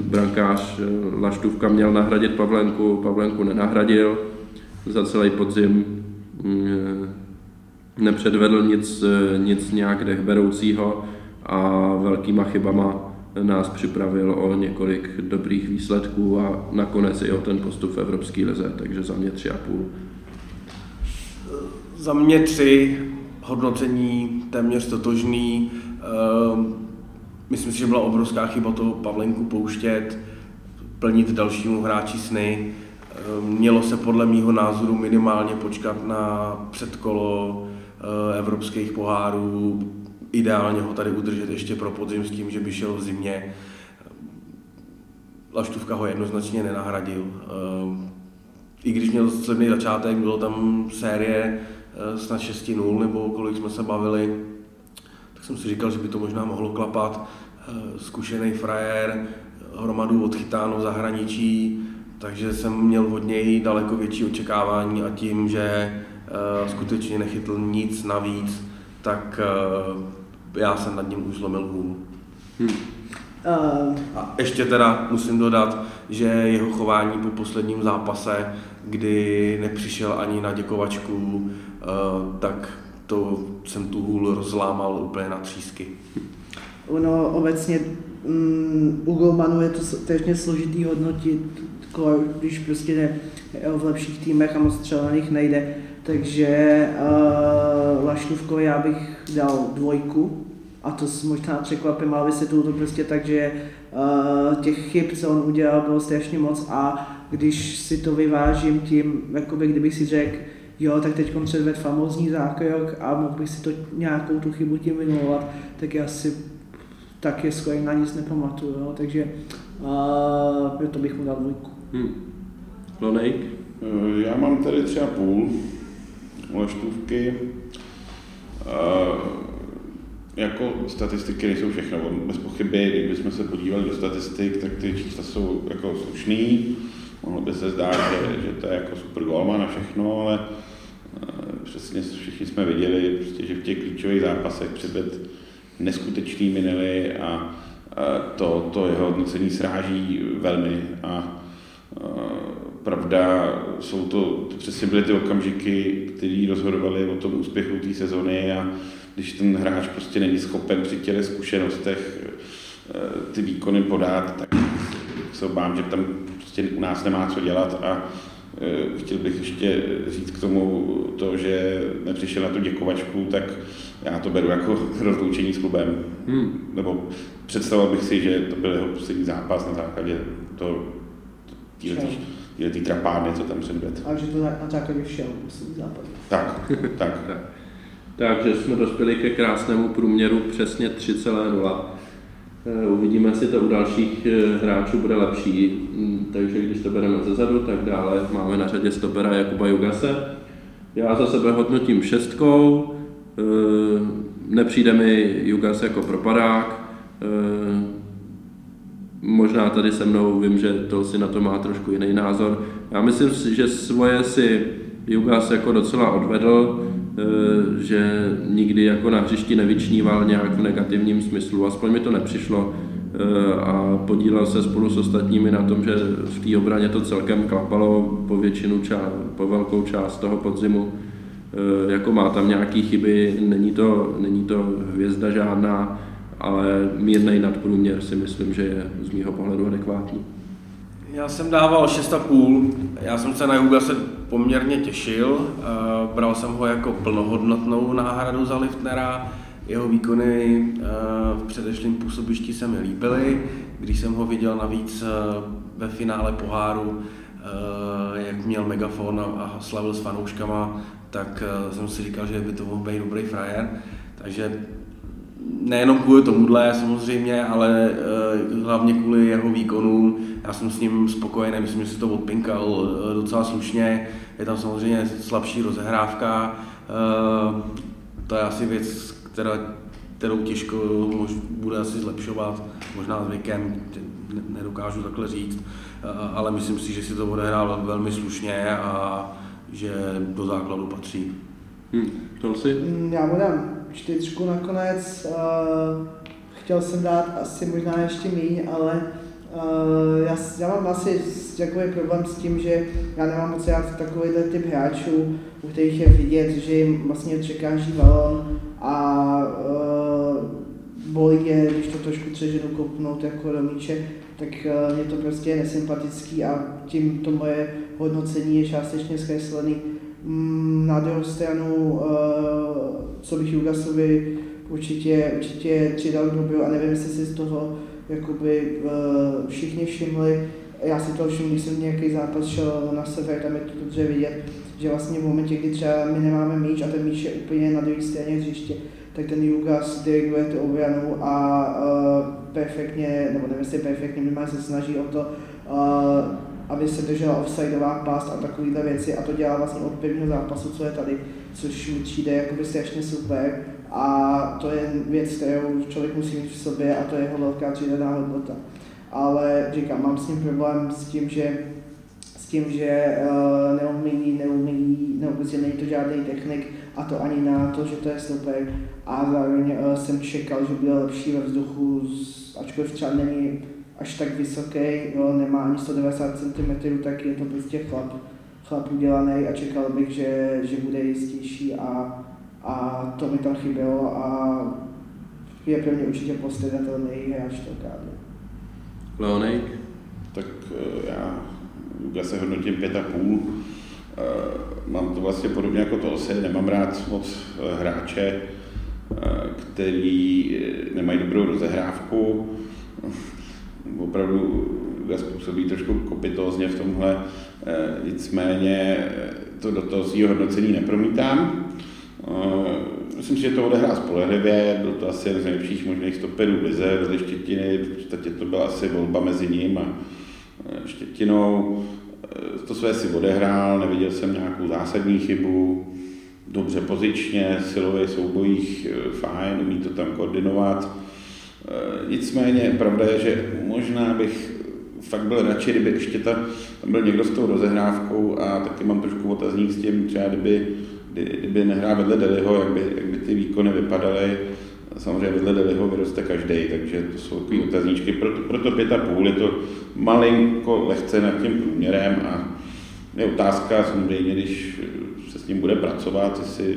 Brankář Laštůvka měl nahradit Pavlenku, Pavlenku nenahradil. Za celý podzim nepředvedl nic, nic nějak dechberoucího a velkýma chybama nás připravil o několik dobrých výsledků a nakonec i o ten postup v Evropské lize, takže za mě tři a půl. Za mě tři, hodnocení téměř totožný. Myslím si, že byla obrovská chyba toho Pavlenku pouštět, plnit dalšímu hráči sny. Mělo se podle mýho názoru minimálně počkat na předkolo evropských pohárů, ideálně ho tady udržet ještě pro podzim s tím, že by šel v zimě. Laštůvka ho jednoznačně nenahradil. I když měl slibný začátek, bylo tam série snad šest nula nebo kolik jsme se bavili, tak jsem si říkal, že by to možná mohlo klapat. Zkušený frajer, hromadu odchytáno v zahraničí, takže jsem měl od něj daleko větší očekávání a tím, že skutečně nechytl nic navíc, tak já jsem nad ním už zlomil hůl. Hmm. Uh. A ještě teda musím dodat, že jeho chování po posledním zápase, kdy nepřišel ani na děkovačku, uh, tak to jsem tu hůl rozlámal úplně na třísky. No obecně um, u golmanů je to strašně složitý hodnotit, když prostě ne, v lepších týmech a moc třeba na nich nejde. Takže uh, Laštůvkovi já bych dal dvojku a to možná překvapím, ale vysvětluji to prostě tak, že uh, těch chyb, co on udělal, bylo strašně moc a když si to vyvážím tím, jakoby kdybych si řekl, jo, tak teď předved famózní zákrok a mohl bych si to nějakou tu chybu tím vymlouvat, tak já si tak je skoro na nic nepamatuju, jo, takže uh, proto bych mu dal dvojku. Hmm. Lonek? Já mám tady tři a půl leštůvky. Uh, Jako statistiky nejsou všechno, bez pochyby, kdybychom se podívali do statistik, tak ty čísla jsou jako slušný, mohlo by se zdát, že, že to je jako super golman a všechno, ale přesně všichni jsme viděli, prostě, že v těch klíčových zápasech přibět neskutečný minily a, a to, to jeho hodnocení sráží velmi a, a pravda, jsou to, to přesně byly ty okamžiky, které rozhodovaly o tom úspěchu té sezony a když ten hráč prostě není schopen při těch zkušenostech ty výkony podat, tak se obávám, že tam prostě u nás nemá co dělat a chtěl bych ještě říct k tomu to, že nepřišel na tu děkovačku, tak já to beru jako rozloučení s klubem. Hmm. Nebo představoval bych si, že to byl jeho poslední zápas na základě toho této trapárny, co tam předvedl. Ale že to na základě všeho poslední zápas. Tak, tak. Takže jsme dospěli ke krásnému průměru přesně tři celá nula. Uvidíme, si to u dalších hráčů bude lepší, takže když to bereme zezadu, tak dále máme na řadě stopera Jakuba Jugase. Já za sebe hodnotím šestkou, nepřijde mi Jugas jako propadák, možná tady se mnou vím, že to si na to má trošku jiný názor. Já myslím, že svoje si Jugas jako docela odvedl, že nikdy jako na hřišti nevyčníval nějak v negativním smyslu, aspoň mi to nepřišlo a podílel se spolu s ostatními na tom, že v té obraně to celkem klapalo po většinu, ča- po velkou část toho podzimu. Jako má tam nějaký chyby, není to, není to hvězda žádná, ale mírnej nadprůměr si myslím, že je z mýho pohledu adekvátní. Já jsem dával šest celá pět, já jsem se na Jugase poměrně těšil, bral jsem ho jako plnohodnotnou náhradu za Liftnera, jeho výkony v předešlém působišti se mi líbily, když jsem ho viděl navíc ve finále poháru, jak měl megafon a slavil s fanouškama, tak jsem si říkal, že by to mohl být dobrý frajer, takže nejenom kvůli tomuhle samozřejmě, ale e, hlavně kvůli jeho výkonům. Já jsem s ním spokojený, myslím, že si to odpinkal e, docela slušně. Je tam samozřejmě slabší rozehrávka. E, to je asi věc, která, kterou těžko mož, bude asi zlepšovat. Možná s věkem, ne, nedokážu takhle říct. E, ale myslím si, že si to odehrál velmi slušně a že do základu patří. Hmm. Tulsi? Já mu dám čtyřku nakonec, uh, chtěl jsem dát asi možná ještě míň, ale uh, já, já mám asi takový problém s tím, že já nemám moc rád takovýhle typ hráčů, u kterých je vidět, že jim vlastně překáží balón a uh, bolí je, když to trošku přeženu kopnout jako do míče, tak uh, mě to prostě je nesympatický a tím to moje hodnocení je částečně zkreslený. Na druhou stranu, co bych Jugasovi určitě, určitě přidal dobrou a nevím, jestli si z toho jakoby všichni všimli. Já si to všiml, když jsem nějaký zápas šel na sever, tam je to dobře vidět, že vlastně v momentě, kdy třeba my nemáme míč a ten míč je úplně na druhé straně hřiště, tak ten Jugas diriguje tu obranu a perfektně, nebo nevím, jestli perfektně, minimálně se snaží o to, aby se držela offsideová past a takovýhle věci a to dělá vlastně od prvního zápasu, co je tady, což mi přijde jakoby strašně super a to je věc, kterou člověk musí mít v sobě a to je jeho velká přidaná hodnota. Ale říkám, mám s ním problém s tím, že, s tím, že uh, neumí, neumí, neumí, není to žádný technik a to ani na to, že to je super a zároveň uh, jsem čekal, že bude lepší ve vzduchu, ačkoliv třeba není až tak vysoký, jo, nemá ani sto devadesát centimetrů, tak je to prostě chlap, chlap udělaný a čekal bych, že, že bude jistější a, a to mi tam chybělo a je pro mě určitě postradatelný hráč to kádru. Leonik? Tak já, já se hodnotím pět a půl. Mám to vlastně podobně jako to asi, nemám rád moc hráče, který nemají dobrou rozehrávku. Opravdu způsobí trošku kopytozně v tomhle, nicméně to do toho svého hodnocení nepromítám. Myslím si, že to odehrál spolehlivě, byl to asi jeden z nejlepších možných stoperů v lize, vedle Štětiny, v podstatě to byla asi volba mezi ním a Štětinou. To své si odehrál, neviděl jsem nějakou zásadní chybu, dobře pozičně, silově soubojích, fajn, umí to tam koordinovat. Nicméně pravda je, že možná bych fakt byl radši, kdyby ještě ta, tam byl někdo s tou rozehrávkou a taky mám trošku otazník s tím, třeba kdyby, kdyby nehrál vedle Deliho, jak by, jak by ty výkony vypadaly. Samozřejmě vedle Deliho vyroste každý, takže to jsou takové otazníčky. Proto, proto pět a půl je to malinko lehce nad tím průměrem a je otázka samozřejmě, když se s ním bude pracovat, jestli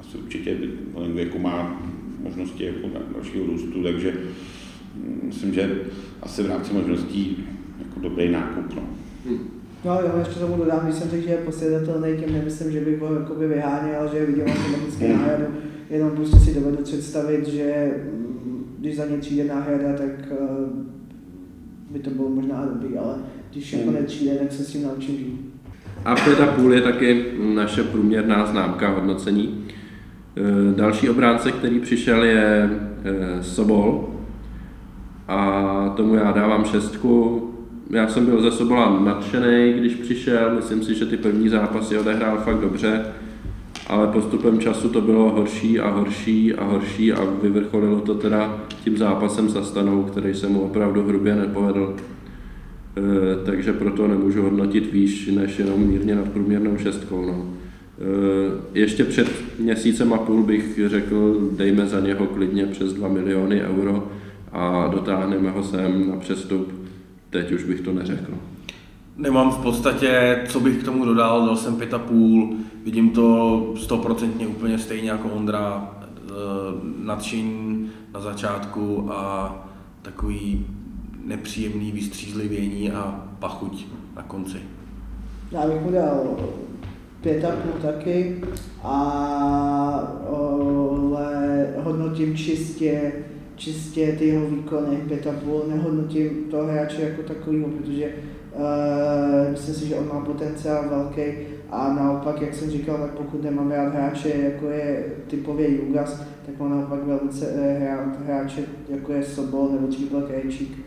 asi určitě v malém věku má možnosti jako dalšího růstu, takže myslím, že asi v rámci možností jako dobrý nákup. No. Hmm. No jo, ještě tomu dodám, když jsem řekl, že je posvědatelný, tím nemyslím, že bych ho jakoby vyháněl, že viděl automaticky náhradu, jenom prostě si dovedu představit, že když za ně přijde náhrada, tak by to bylo možná dobrý, ale když jako nepřijde, tak se s tím naučím žít. A pět a půl je taky naše průměrná známka hodnocení. Další obránce, který přišel, je Sobol a tomu já dávám šestku. Já jsem byl ze Sobola nadšenej, když přišel, myslím si, že ty první zápasy odehrál fakt dobře, ale postupem času to bylo horší a horší a horší a vyvrcholilo to teda tím zápasem s Astanou, který se mu opravdu hrubě nepovedl, e, takže proto nemůžu hodnotit výš než jenom mírně nad průměrnou šestkou. No. E, ještě před měsícem a půl bych řekl, dejme za něho klidně přes dva miliony euro a dotáhneme ho sem na přestup. Teď už bych to neřekl. Nemám v podstatě, co bych k tomu dodal, dal jsem pět a půl, vidím to stoprocentně úplně stejně jako Ondra, nadšení na začátku a takový nepříjemný vystřízlivění a pachuť na konci. Já bych mu dal pět a půl taky, ale hodnotím čistě čistě ty jeho výkony, pět a půl, nehodnotím toho hráče jako takovýho, protože uh, myslím si, že on má potenciál velký a naopak, jak jsem říkal, tak pokud nemám rád hráče, jako je typově Jugas, tak mám naopak velice rád hráče, jako je Sobol nebo Tříbl Krejčík,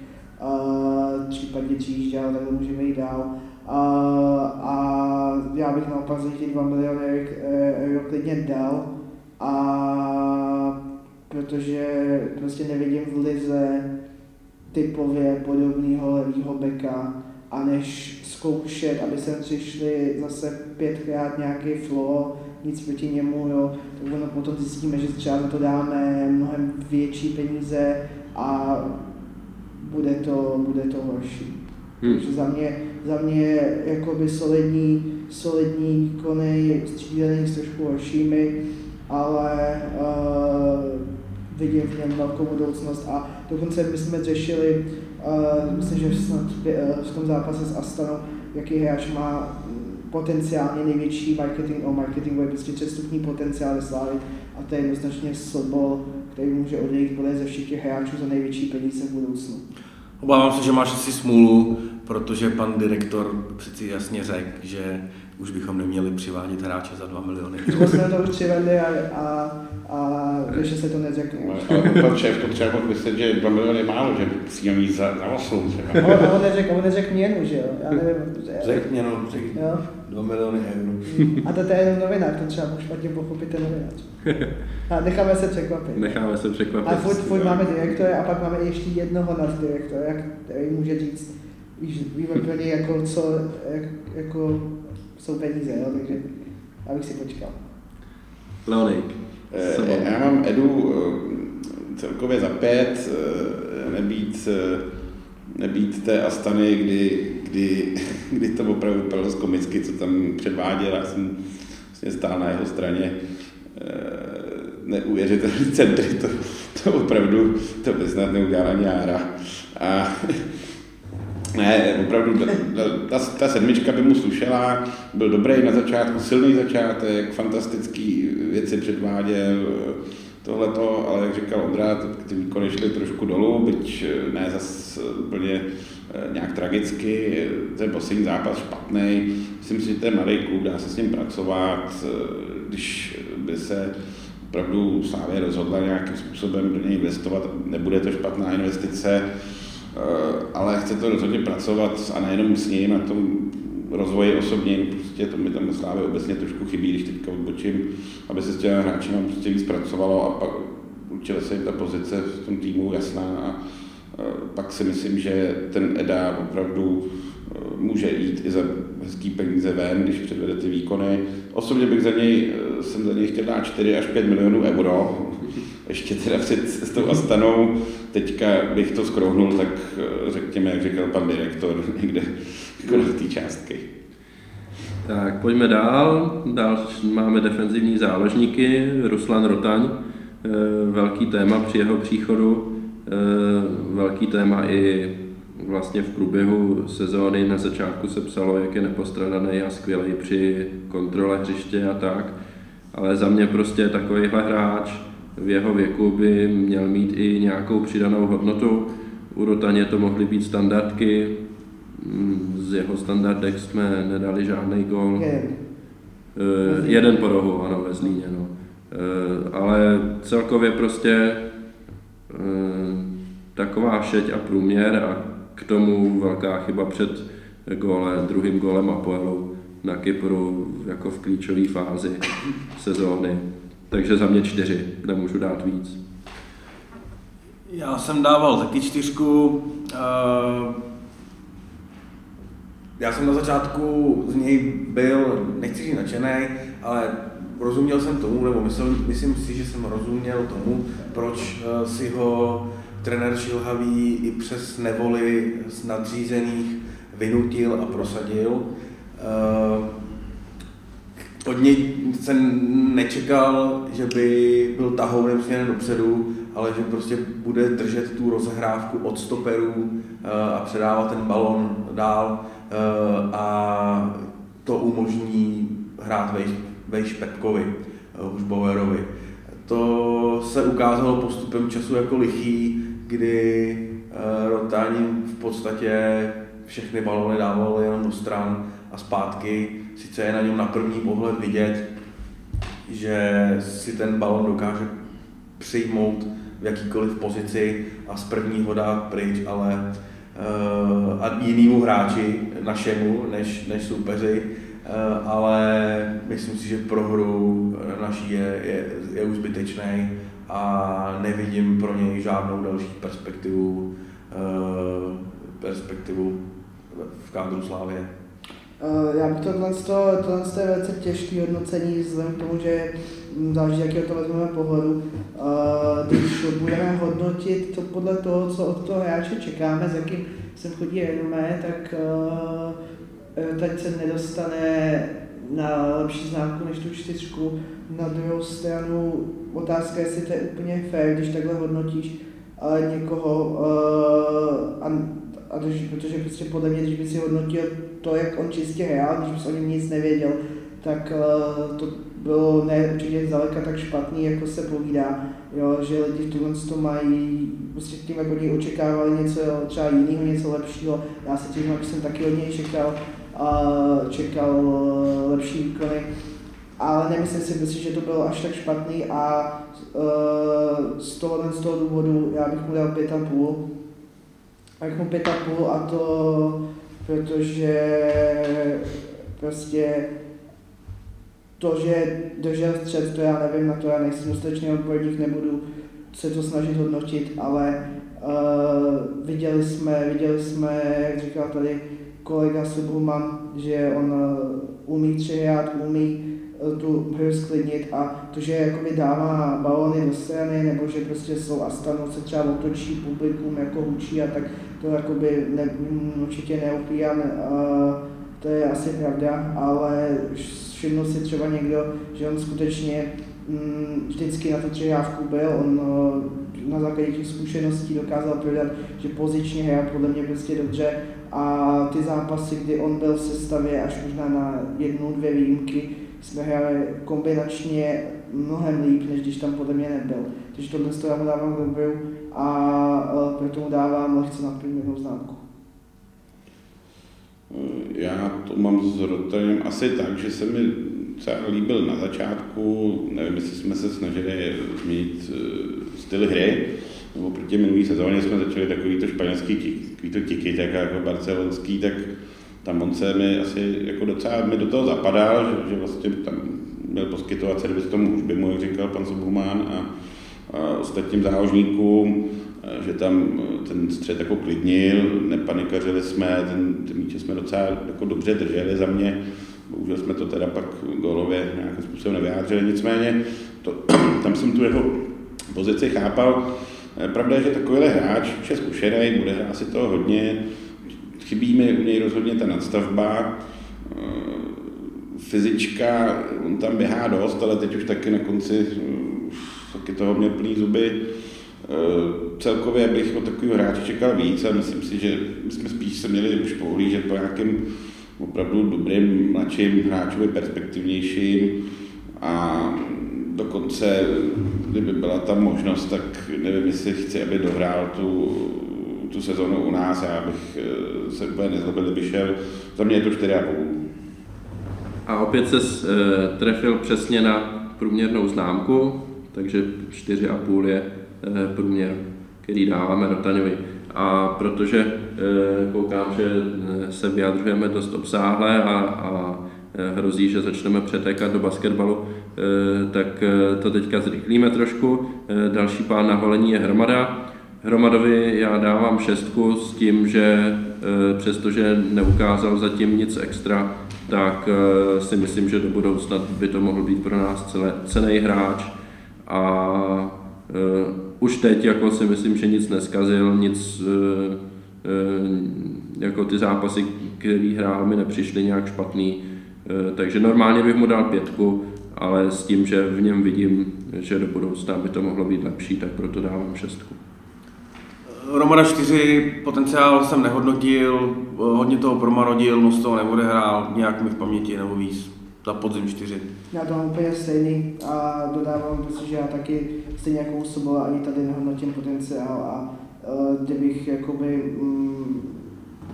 uh, případně Třížďál, tak to můžeme jít dál. Uh, a já bych naopak za těch dva miliony euro klidně dal, a protože prostě nevidím v lize typově podobného levýho beka a než zkoušet, aby sem přišli zase pětkrát nějaký flow, nic proti němu, jo, tak ono potom zjistíme, že třeba za to dáme mnohem větší peníze a bude to, bude to horší. Hmm. Takže za mě, za mě jakoby solidní, solidní výkony, střílený s trošku horšími, ale uh, vidím v něm velkou budoucnost a dokonce my jsme řešili, uh, myslím, že snad v tom zápase s Astanou, jaký hráč má potenciálně největší marketing o marketingu, je prostě přestupní potenciál ve Slavii a to je jednoznačně Sobol, který může odejít podle ze všech těch hráčů za největší peníze v budoucnu. Obávám se, že máš asi smůlu, protože pan direktor přeci jasně řekl, že už bychom neměli přivádět hráče za dva miliony. My jsme to už přivedli a, a, a ještě se to neřekne. Ale ten šéf to třeba myslet, že dva miliony je málo, že si měl jít za osm. On neřekl, on neřekl měnu, že jo? Já nevím, řekl měnu, řekl dva miliony euro. A to je jenom novinář, to třeba špatně pochopit ten novinář. A necháme se překvapit. Necháme se překvapit. A furt, furt máme direktora a pak máme ještě jednoho naddirektora, který může říct, víš, víme pro něj jako co, jak, jako jsou peníze, jo, takže já bych si počkal. Leonik. E, já mám Edu celkově za pět, nebýt, nebýt té Astany, kdy, kdy, kdy to opravdu vypadalo komicky, co tam předváděl, já jsem vlastně stál na jeho straně. Neuvěřitelný centry, to, to opravdu, to by snad neudělala ani Jára. A ne, opravdu, ta, ta sedmička by mu slušela, byl dobrý na začátku, silný začátek, fantastický věci předváděl, tohleto, ale jak říkal Ondra, ty výkony šly trošku dolů, byť ne zas úplně nějak tragicky, ten poslední zápas špatný. Myslím si, že ten mladý klub, dá se s ním pracovat, když by se opravdu Slavia rozhodla nějakým způsobem do něj investovat, nebude to špatná investice, ale chce to rozhodně pracovat a nejenom s ním, na tom rozvoji osobním, prostě to mi tam Slavii obecně trošku chybí, když teďka odbočím, aby se s těmi hráči prostě víc pracovalo a pak určitě se jim ta pozice v tom týmu jasná a pak si myslím, že ten Eda opravdu může jít i za hezký peníze ven, když předvede ty výkony. Osobně bych za něj, jsem za něj chtěl dát čtyři až pět milionů euro, ještě teda před s tou Astanou, teďka bych to skrouhnul, tak řekněme, jak říkal pan direktor, někde kolem té částky. Tak pojďme dál, dál máme defenzivní záložníky, Ruslan Rotaň, velký téma při jeho příchodu, velký téma i vlastně v průběhu sezóny, na začátku se psalo, jak je nepostradaný a skvělý při kontrole hřiště a tak, ale za mě prostě takovýhle hráč v jeho věku by měl mít i nějakou přidanou hodnotu. U Rotaně to mohly být standardky, z jeho standardek jsme nedali žádný gól. Je. E, jeden po rohu, ano, ve Zlíně. No. E, ale celkově prostě e, taková šeť a průměr a k tomu velká chyba před gólem, druhým gólem Apoelou na Kypru jako v klíčové fázi sezóny. Takže za mě čtyři, nemůžu dát víc. Já jsem dával taky čtyřku. Já jsem na začátku z něj byl, nechci říct nadšenej, ale rozuměl jsem tomu, nebo myslím, myslím si, že jsem rozuměl tomu, proč si ho trenér Šilhavý i přes nevoli z nadřízených vynutil a prosadil. Od něj jsem nečekal, že by byl tahounem směrem dopředu, ale že prostě bude držet tu rozhrávku od stoperů a předávat ten balon dál a to umožní hrát Vejš Pepkovi, Hušbauerovi. To se ukázalo postupem času jako lichý, kdy Rotaň v podstatě všechny balony dával jenom do stran a zpátky. Sice je na něm na první pohled vidět, že si ten balon dokáže přijmout v jakýkoliv pozici a z prvního dá pryč, ale uh, a jinému hráči našemu než, než soupeři, uh, ale myslím si, že pro hru naší je, je, je už zbytečný a nevidím pro něj žádnou další perspektivu, uh, perspektivu v kádru Slavie. Já bych tohle, tohle je velice těžké hodnocení vzhledem k tomu, že záleží, jakého to vezmeme pohledu. Když budeme hodnotit to podle toho, co od toho hráče čekáme, s jakým sem chodí renomé, tak teď se nedostane na lepší známku než tu čtyřku. Na druhou stranu otázka, jestli to je úplně fair, když takhle hodnotíš někoho, a, a když, protože prostě podle mě, když by si hodnotil to, jak on čistě hrál, když bys o něm nic nevěděl, tak uh, to bylo ne určitě zdaleka tak špatný, jako se povídá, jo, že lidi v tuhle to mají, prostě tím, jak od něj očekávali něco třeba jiného, něco lepšího. Já se tím, že jsem taky od něj čekal, uh, čekal uh, lepší výkony, ale nemyslím si, myslím, že to bylo až tak špatný a uh, z tohohle z toho důvodu já bych mu dal pět a půl. Já bych mu pět a půl a to protože prostě to, že držel střed, to já nevím, na to já nejsem dostatečný odborník, nebudu se to snažit hodnotit, ale uh, viděli jsme, viděli jsme, jak říkal tady kolega Sukuman, že on uh, umí přihrát, umí uh, tu hru sklidnit a to, že jakoby dává balony do strany, nebo že prostě jsou Astanou se třeba otočí publikum, jako hučí a tak, to jakoby ne, určitě neopíjám, to je asi pravda, ale všiml si třeba někdo, že on skutečně m, vždycky na tu třihrávku byl, on na základě těch zkušeností dokázal prodat, že pozičně hrál podle mě prostě dobře a ty zápasy, kdy on byl v sestavě až možná na jednu, dvě výjimky, jsme hráli kombinačně mnohem líp, než když tam podle mě nebyl. Takže tohle z toho já mu dávám dobrou a proto mu dávám lehce na průměrnou známku. Já to mám s Rotajem asi tak, že se mi třeba líbil na začátku, nevím, jestli jsme se snažili změnit styl hry, nebo proti minulý sezóně jsme začali takový to španělský takový to tiky, jako barcelonský, tak tam on se mi asi jako docela mi do toho zapadal, že, že vlastně tam byl poskytovat servis tomu hudběmu, jak říkal pan Sobulman, a, a ostatním záložníkům, že tam ten střed jako klidnil, nepanikařili jsme, ten, ten míče jsme docela jako dobře drželi za mě, bohužel jsme to teda pak gólově nějakým způsobem nevyjádřili, nicméně to, tam jsem tu jeho pozici chápal. Pravda je, že takovýhle hráč už je zkušený, bude hrát si toho hodně, chybí mi u něj rozhodně ta nadstavba, fyzička, on tam běhá dost, ale teď už taky na konci taky toho měl plný zuby. Celkově bych od takového hráče čekal víc a myslím si, že jsme spíš se měli už pohlížet po nějakým opravdu dobrým, mladším hráčovi, perspektivnějším, a dokonce, kdyby byla tam možnost, tak nevím, jestli chci, aby dohrál tu, tu sezonu u nás, já bych se úplně nezlobil, kdyby šel, za mě je to čtyři a půl. A opět ses e, trefil přesně na průměrnou známku, takže čtyři a půl je e, průměr, který dáváme Rotaňovi. A protože e, koukám, že se vyjadřujeme dost obsáhle a, a hrozí, že začneme přetékat do basketbalu, tak to teďka zrychlíme trošku. Další pán na holení je Hromada. Hromadovi já dávám šestku s tím, že přestože neukázal zatím nic extra, tak si myslím, že do budoucna by to mohl být pro nás celé cenný hráč. A už teď jako si myslím, že nic neskazil, nic jako ty zápasy, který hrál, mi nepřišly nějak špatný. Takže normálně bych mu dal pětku, ale s tím, že v něm vidím, že do budoucna by to mohlo být lepší, tak proto dávám šestku. Romana čtyři, potenciál jsem nehodnotil, hodně toho promarodil, moc toho neodehrál, nějak mi v paměti nebo víc, za podzim čtyři. Já to mám úplně stejný a dodávám, protože já taky stejně jako u Sobola ani tady nehodnotím potenciál a kdybych jakoby, mm,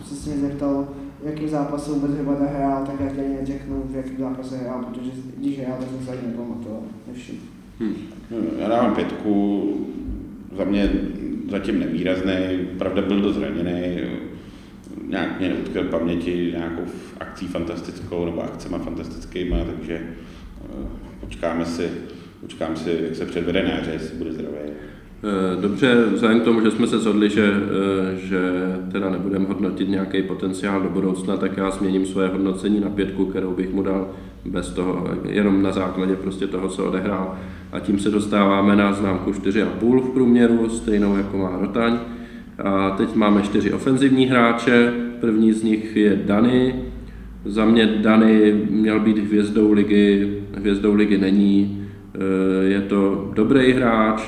se s mě zeptal, jakým zápasem vůbec Hromada hrál, tak já tady neřeknu, v jakým zápase hrál, protože když hrál, tak jsem se ani nepamatoval, nevšim. Hmm. Já dávám pětku, za mě zatím nevýrazný, pravda byl dost zraněný, nějak mě neutkal paměti nějakou akcí fantastickou nebo akcema fantastickýma, takže počkáme si, počkám si, jak se předvede na hře, jestli bude zdravý. Dobře, vzhledem k tomu, že jsme se shodli, že, že teda nebudeme hodnotit nějaký potenciál do budoucna, tak já změním svoje hodnocení na pětku, kterou bych mu dal bez toho, jenom na základě prostě toho, co odehrál. A tím se dostáváme na známku čtyři a půl v průměru, stejnou jako má Rotaň. A teď máme čtyři ofenzivní hráče, první z nich je Dani. Za mě Dani měl být hvězdou ligy, hvězdou ligy není, je to dobrý hráč,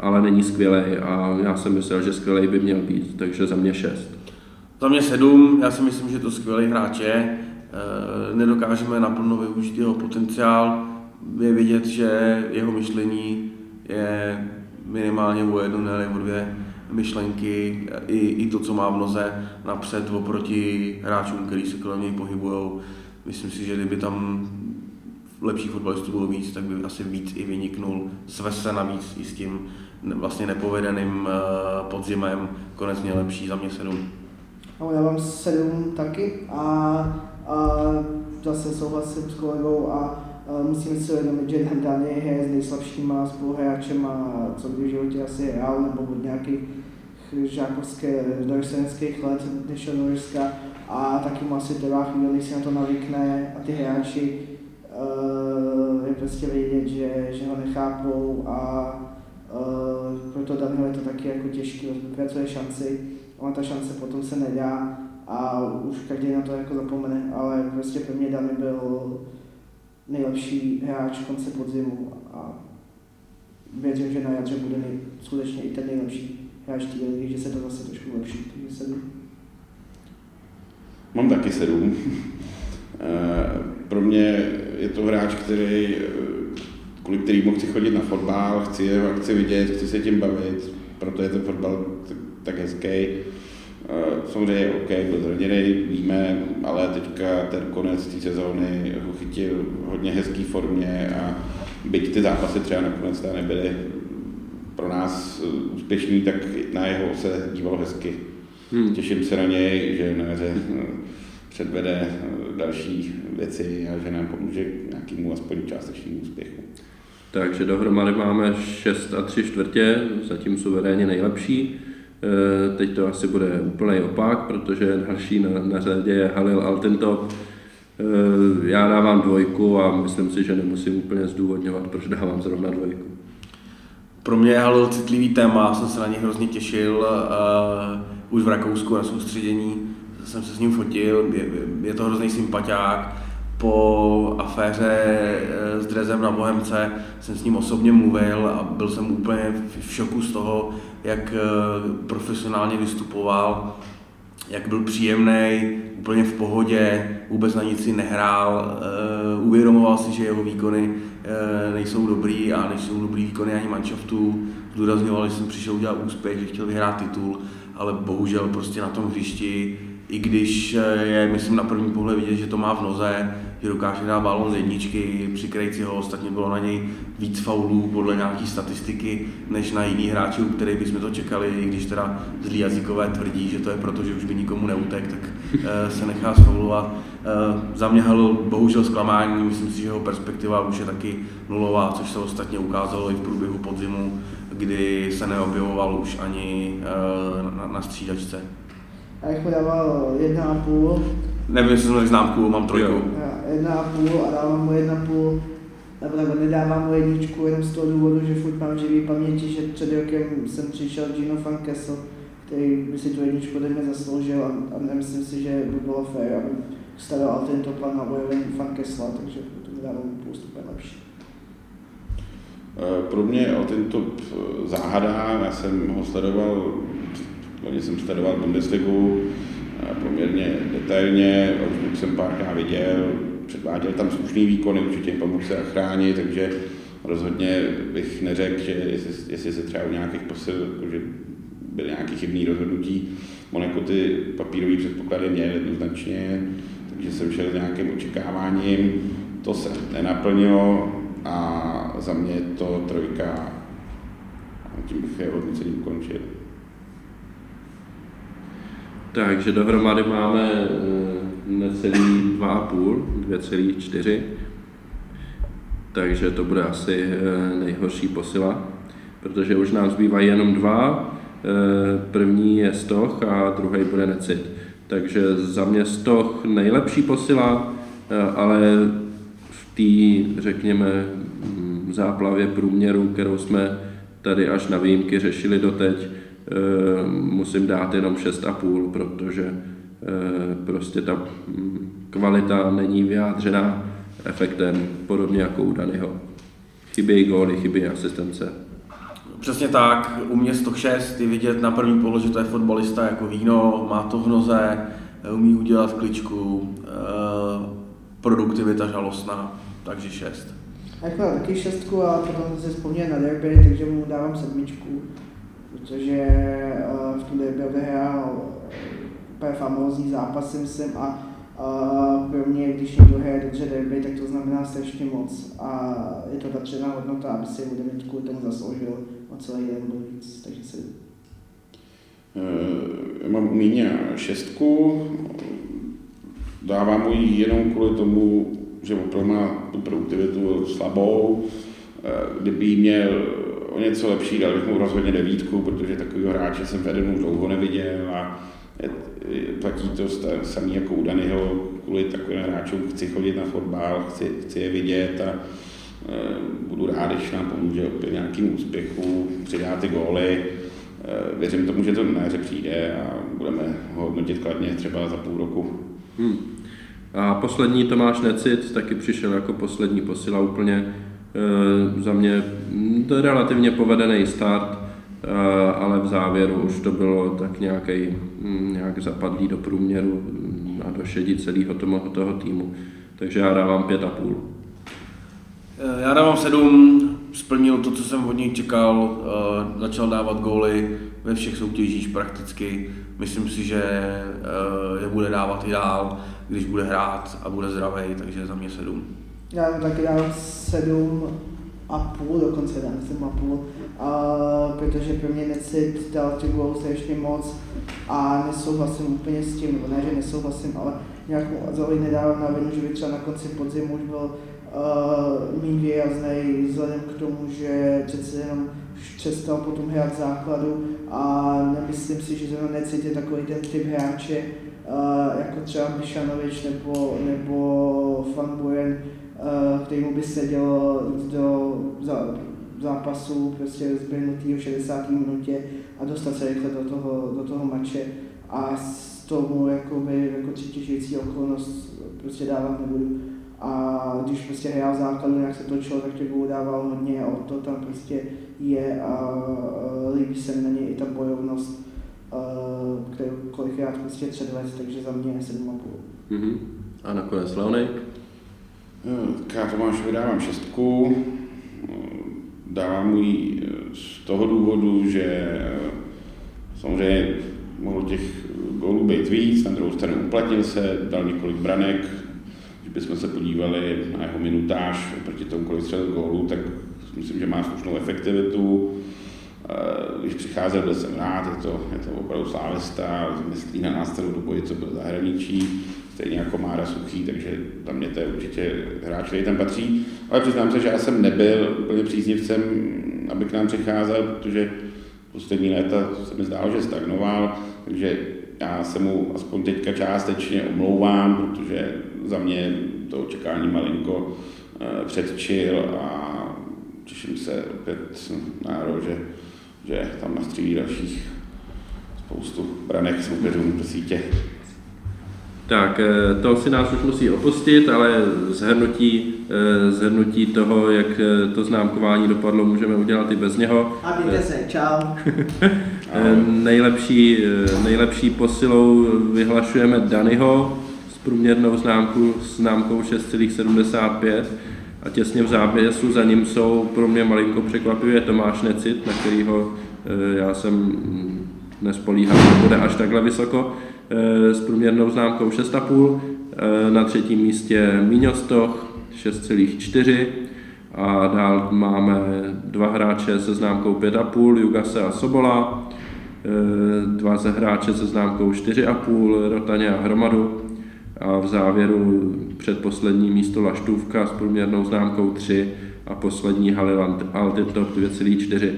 ale není skvělej a já jsem myslel, že skvělej by měl být, takže za mě šest. Za mě sedm, já si myslím, že to skvělý hráč je. Nedokážeme naplno využít jeho potenciál, je vidět, že jeho myšlení je minimálně o jednu nebo dvě myšlenky, i, i to, co má v noze, napřed oproti hráčům, který se kolem něj pohybují. Myslím si, že kdyby tam lepších fotbalistů bylo víc, tak by asi víc i vyniknul, sve se navíc i s tím vlastně nepovedeným podzimem, konec mě lepší, za mě sedm. Já mám sedm taky a, a zase souhlasím s kolegou a, a musím si uvědomit, že Dani je s nejslabšíma spoluhráčema, co kdy v životě asi hrál, nebo od nějakých žákovské, dorsenských let, než od Norska, a taky mu asi trvá chvíli, když si na to navykne a ty hráči Uh, je prostě vidět, že, že ho nechápou a uh, proto Daniel je to taky jako těžký, pracuje šanci, ona ta šance potom se nedá a už každý na to jako zapomene, ale prostě pro mě Dani byl nejlepší hráč konce podzimu a věřím, že na jadře bude nej, skutečně i ten nejlepší hráč tý ligy, že se to zase trošku lepší, takže sedm. Mám taky sedm. Pro mě je to hráč, který, kvůli kterýmu chci chodit na fotbal, chci je v akci vidět, chci se tím bavit, proto je ten fotbal tak hezký. Samozřejmě OK, byl zraněný, víme, ale teďka ten konec té sezóny ho chytil v hodně hezký formě a byť ty zápasy třeba nakonec tam nebyly pro nás úspěšný, tak na jeho se dívalo hezky. Hmm. Těším se na něj, že na jaře předvede další věci a že nám pomůže k nějakému aspoň částečnému úspěchu. Takže dohromady máme šest a tři čtvrtě, zatím suverénně nejlepší. Teď to asi bude úplný opak, protože další na, na řadě je Halil Altintop. Já dávám dvojku a myslím si, že nemusím úplně zdůvodňovat, proč dávám zrovna dvojku. Pro mě je Halil citlivý téma, jsem se na něj hrozně těšil. Už v Rakousku na soustředění jsem se s ním fotil, je, je to hrozný sympatiák. Po aféře s Drezem na Bohemce jsem s ním osobně mluvil a byl jsem úplně v šoku z toho, jak profesionálně vystupoval, jak byl příjemný, úplně v pohodě, vůbec na nic si nehrál, uvědomoval si, že jeho výkony nejsou dobrý a nejsou dobrý výkony ani manšaftů, zdůrazňoval, že jsem přišel udělat úspěch, že chtěl vyhrát titul, ale bohužel prostě na tom hřišti, i když je, myslím, na první pohled vidět, že to má v noze, že dokáže dát balón z jedničky, přikryjci ho, ostatně bylo na něj víc faulů podle nějaký statistiky, než na jiný hráči, u kterých bychom to čekali, i když teda zlí jazykové tvrdí, že to je proto, že už by nikomu neutek, tak se nechá sfaulovat. Za mě Halil bohužel zklamání, myslím si, že jeho perspektiva už je taky nulová, což se ostatně ukázalo i v průběhu podzimu, kdy se neobjevoval už ani na střídačce. A jak mu dával jedna a půl? Nevím, jestli jsem řekl známku, mám trojku. jedna a půl a dávám mu jedna a půl, nebo takhle nedávám mu jedničku, jenom z toho důvodu, že furt mám živý paměti, že před rokem jsem přišel Gino van Kessel, který by si tu jedničku ode mě zasloužil a, a nemyslím si, že by bylo fér, aby stavěl Altintoplan na bojovém van Kessela, takže to mi dávám půl stupeň lepší. Pro mě Altintop záhada, já jsem ho sledoval. Loni jsem sledoval Bundesligu poměrně detailně, už jsem párkrát viděl, předváděl tam slušný výkony, určitě pomohl se chránit, takže rozhodně bych neřekl, že jestli, jestli se třeba u nějakých posil, že byly nějaké chybné rozhodnutí, Monaco ty papírové předpoklady měl jednoznačně, takže jsem šel s nějakým očekáváním, to se nenaplnilo a za mě to trojka, tím bych je hodnocení ukončil. Takže dohromady máme necelý dva a půl, dvě celá čtyři, takže to bude asi nejhorší posila, protože už nám zbývají jenom dva, první je Stoch a druhý bude Necit. Takže za mě Stoch nejlepší posila, ale v té, řekněme, záplavě průměru, kterou jsme tady až na výjimky řešili doteď, musím dát jenom šest a půl, protože prostě ta kvalita není vyjádřená efektem, podobně jako u Daniho. Chybějí góly, chybějí asistence. Přesně tak, u mě sto šest je vidět na první pohled, že to je fotbalista jako víno, má to v noze, umí udělat kličku, produktivita žalostná, takže šest. Jako taky šestku a potom se vzpomněl na derby, takže mu dávám sedmičku. Protože v tom derby odehrál úplně famózní zápasy, myslím, a, a pro mě, když někdo hraje dobře derby, tak to znamená strašně moc. A je to ta předná hodnota, aby si ode mě kvůli tomu zasloužil o celý den byl víc, takže se... Já mám u Míně šestku, dávám mu ji jenom kvůli tomu, že opravdu má tu produktivitu slabou, kdyby měl o něco lepší, dal bych mu rozhodně devítku, protože takovýho hráče jsem v Edenu dlouho neviděl a platí to samý jako u Daniho, kvůli takovým hráčům chci chodit na fotbal, chci, chci je vidět a e, budu rád, když nám pomůže opět nějakým úspěchu, přidá ty góly, e, věřím tomu, že to na jaře přijde a budeme ho hodnotit kladně třeba za půl roku. Hmm. A poslední Tomáš Necit taky přišel jako poslední posila úplně. E, za mě to je relativně povedený start, e, ale v závěru už to bylo tak nějaký, nějak zapadlý do průměru a do šedi celého toho, toho týmu. Takže já dávám pět a půl. Já dávám sedm, splnil to, co jsem od něj čekal, začal dávat góly ve všech soutěžích prakticky. Myslím si, že je bude dávat i dál, když bude hrát a bude zdravý, takže za mě sedm. Já taky dávám sedm a půl, dokonce dám sedm a půl, protože pro mě Necit dal těch gólů strašně moc a nesouhlasím úplně s tím, nebo ne, že nesouhlasím, ale nějakou azoli nedávám na vinu, že by třeba na konci podzimu už byl Uh, méně výraznej vzhledem k tomu, že přece jenom přestal potom hrát základu a nemyslím si, že zrovna Necit je takový ten typ hráče uh, jako třeba Mišanovič nebo, nebo Van Buren, uh, který mu by seděl do za, zápasu prostě zběhnutý v šedesáté minutě a dostat se rychle do toho, do toho mače a s tomu jakoby, jako přitěžující okolnost prostě dávat nebudu. A když prostě hrál v základu, jak se točilo, tak těch gólů dával hodně, o to tam prostě je a líbí se mi na něj i ta bojovnost, kterou kolikrát prostě předvést, takže za mě je sedm a půl. Mm-hmm. A nakonec Leonik? Já Tomášovi dávám šestku, dávám mu ji z toho důvodu, že samozřejmě mohlo těch gólů být víc, na druhou stranu uplatnil se, dal několik branek. Když jsme se podívali na jeho minutáž proti tomu, kolik střelil gólů, tak myslím, že má slušnou efektivitu. Když přicházel, byl jsem rád, je to, je to opravdu slávista, myslí na nástavu do boji, co byl zahraničí, stejně jako Mára Suchý, takže za mě to je určitě hráč, který tam patří. Ale přiznám se, že já jsem nebyl úplně příznivcem, aby k nám přicházel, protože poslední léta se mi zdálo, že stagnoval, takže já se mu aspoň teďka částečně omlouvám, protože za mě to očekání malinko předčil a těším se opět na to, že, že tam nastřílí dalších spoustu branek soupeřům do sítě. Tak, to si nás už musí opustit, ale zhrnutí, zhrnutí toho, jak to známkování dopadlo, můžeme udělat i bez něho. A mějte se, čau. nejlepší, nejlepší posilou vyhlašujeme Daniho s průměrnou známku, známkou šest celá sedmdesát pět a těsně v závěsu za ním jsou pro mě malinko překvapivě Tomáš Necit, na kterýho já jsem nespolíhal, že bude až takhle vysoko, s průměrnou známkou šest celá pět, na třetím místě Stoch šest celá čtyři a dál máme dva hráče se známkou pět celá pět, Jugase a Sobola, dva hráče se známkou čtyři celá pět, Rotaně a Hromadu a v závěru předposlední místo Laštůvka s průměrnou známkou tři a poslední Halil Altintop dvě celá čtyři.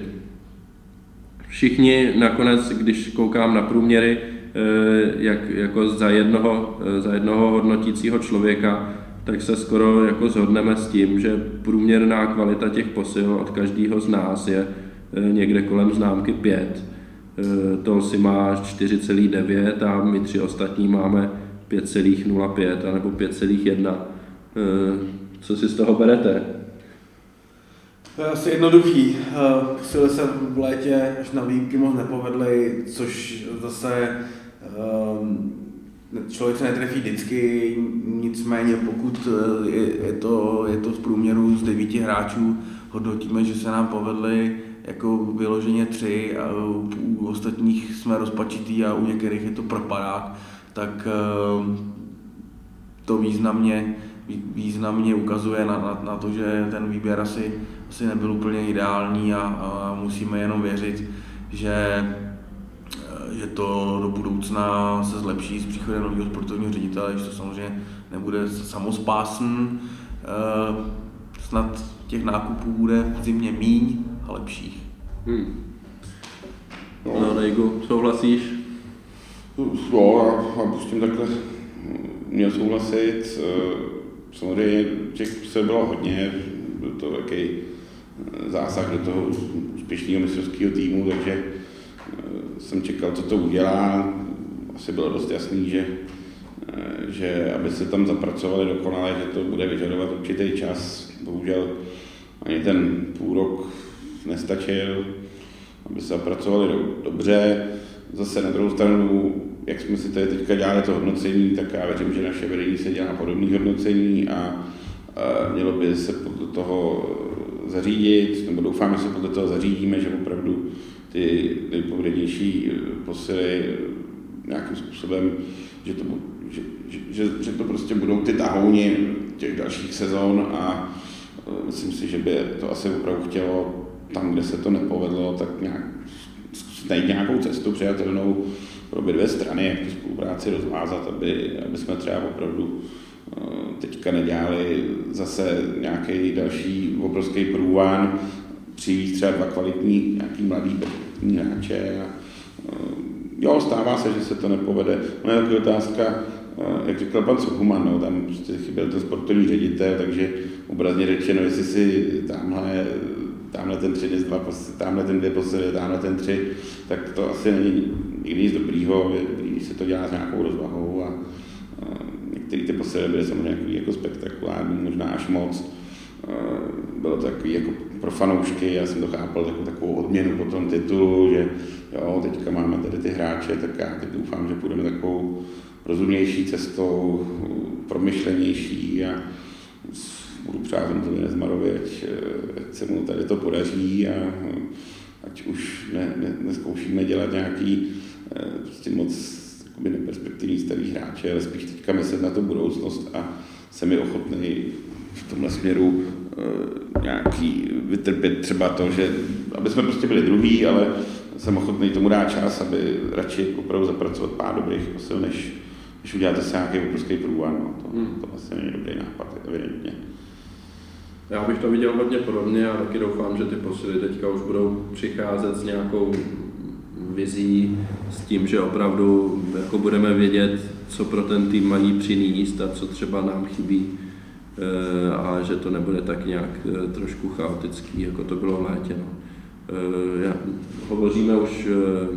Všichni nakonec, když koukám na průměry, jak, jako za jednoho, za jednoho hodnotícího člověka, tak se skoro jako shodneme s tím, že průměrná kvalita těch posil od každého z nás je někde kolem známky pět. Tulsi má čtyři celá devět a my tři ostatní máme pět celá nula pět nebo pět celá jedna. Co si z toho berete? To je asi jednoduchý. Posily se v létě až na výjimky moc nepovedly, což zase člověk se netrefí vždycky, nicméně pokud je to, je to z průměru z devíti hráčů, hodnotíme, že se nám povedly jako vyloženě tři a u ostatních jsme rozpačitý a u některých je to propadák, tak to významně významně ukazuje na, na, na to, že ten výběr asi, asi nebyl úplně ideální a, a musíme jenom věřit, že, že to do budoucna se zlepší s příchodem nového sportovního ředitele, že to samozřejmě nebude samospásný. Snad těch nákupů bude zimně míň a lepších. Hmm. No, Nejgo, souhlasíš? Jo, já pustím takhle. Měl souhlasit. Samozřejmě těch se bylo hodně, byl to velký zásah do toho úspěšného mistrovského týmu, takže jsem čekal, co to udělá. Asi bylo dost jasný, že, že aby se tam zapracovali dokonale, že to bude vyžadovat určitý čas. Bohužel ani ten půlrok nestačil, aby se zapracovali do, dobře. Zase na druhou stranu, jak jsme si tady teďka dělali to hodnocení, tak já věřím, že naše vedení se dělá podobné hodnocení a mělo by se podle toho zařídit, nebo doufám, že se podle toho zařídíme, že opravdu ty nejpovědnější posily nějakým způsobem, že to, že, že, že to prostě budou ty tahouni těch dalších sezon a myslím si, že by to asi opravdu chtělo tam, kde se to nepovedlo, tak nějak, najít nějakou cestu přijatelnou pro obě dvě strany, jak tu spolupráci rozvázat, aby, aby jsme třeba opravdu teďka nedělali zase nějaký další obrovský průván, přijít třeba dva kvalitní nějaký mladý hráče. Jo, stává se, že se to nepovede. No je taky otázka, jak říkal pan Sukuman, no, tam prostě chyběl ten sportovní ředitel, takže obrazně řečeno, jestli si tamhle, tamhle ten tři, tamhle ten dvě posily, tamhle ten tři, tak to asi není nikdy nic dobrýho, když se to dělá s nějakou rozvahou a který ty posily byly samozřejmě jako spektakulární, možná až moc. Bylo to takový jako pro fanoušky, já jsem to chápal takovou, takovou odměnu po tom titulu, že jo, teďka máme tady ty hráče, tak já teď doufám, že půjdeme takovou rozumnější cestou, promyšlenější a budu přát tomu Nezmarovi, ať, ať se mu tady to podaří a ať už ne, ne, neskoušíme dělat nějaký prostě moc neperspektivní starý hráče, ale spíš teďka myslet na to budoucnost a jsem mi ochotný v tomhle směru e, nějaký vytrpět třeba to, že aby jsme prostě byli druhý, ale jsem ochotný tomu dát čas, aby radši opravdu zapracovat pár dobrých posil, než, než udělat zase nějaký obrovský průvan. No, to, hmm. to vlastně není dobrý nápad, evidentně. Já bych to viděl hodně podobně a taky doufám, že ty posily teďka už budou přicházet s nějakou vizí, s tím, že opravdu jako budeme vědět, co pro ten tým mají přinést a co třeba nám chybí a že to nebude tak nějak trošku chaotický, jako to bylo v létě. Já, hovoříme už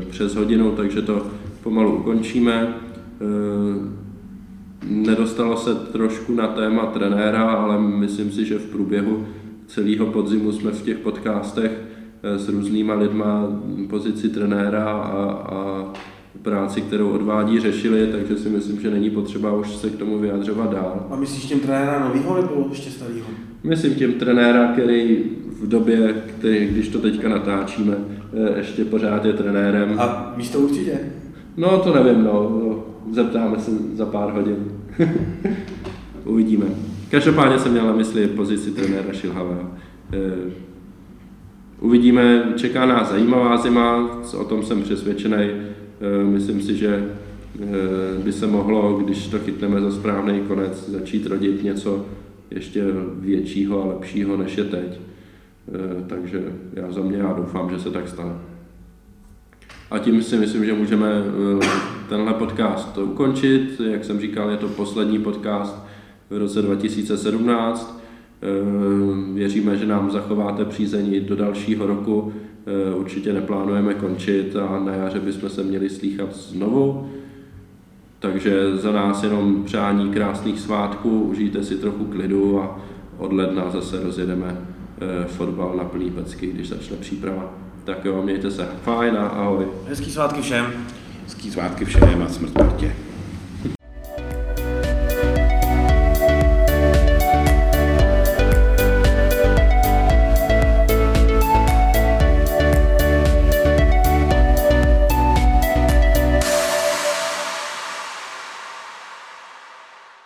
přes hodinu, takže to pomalu ukončíme. Nedostalo se trošku na téma trenéra, ale myslím si, že v průběhu celého podzimu jsme v těch podcastech s různýma lidma pozici trenéra a, a práci, kterou odvádí, řešili, takže si myslím, že není potřeba už se k tomu vyjadřovat dál. A myslíš tím trenéra novýho nebo ještě starýho? Myslím tím trenéra, který v době, který, když to teďka natáčíme, ještě pořád je trenérem. A víš to určitě? No to nevím, no. Zeptáme se za pár hodin. Uvidíme. Každopádně jsem měl na mysli pozici trenéra Šilhavého. Uvidíme, čeká nás zajímavá zima, o tom jsem přesvědčený. Myslím si, že by se mohlo, když to chytneme za správný konec, začít rodit něco ještě většího a lepšího, než je teď. Takže já za mě já doufám, že se tak stane. A tím si myslím, že můžeme tenhle podcast ukončit. Jak jsem říkal, je to poslední podcast v roce dva tisíce sedmnáct. Věříme, že nám zachováte přízeň do dalšího roku, určitě neplánujeme končit a na jaře bychom se měli slýchat znovu. Takže za nás jenom přání krásných svátků, užijte si trochu klidu a od ledna zase rozjedeme fotbal na plný pecky, když začne příprava. Tak jo, mějte se fajn a ahoj. Hezký svátky všem. Hezký svátky všem a smrt Martě.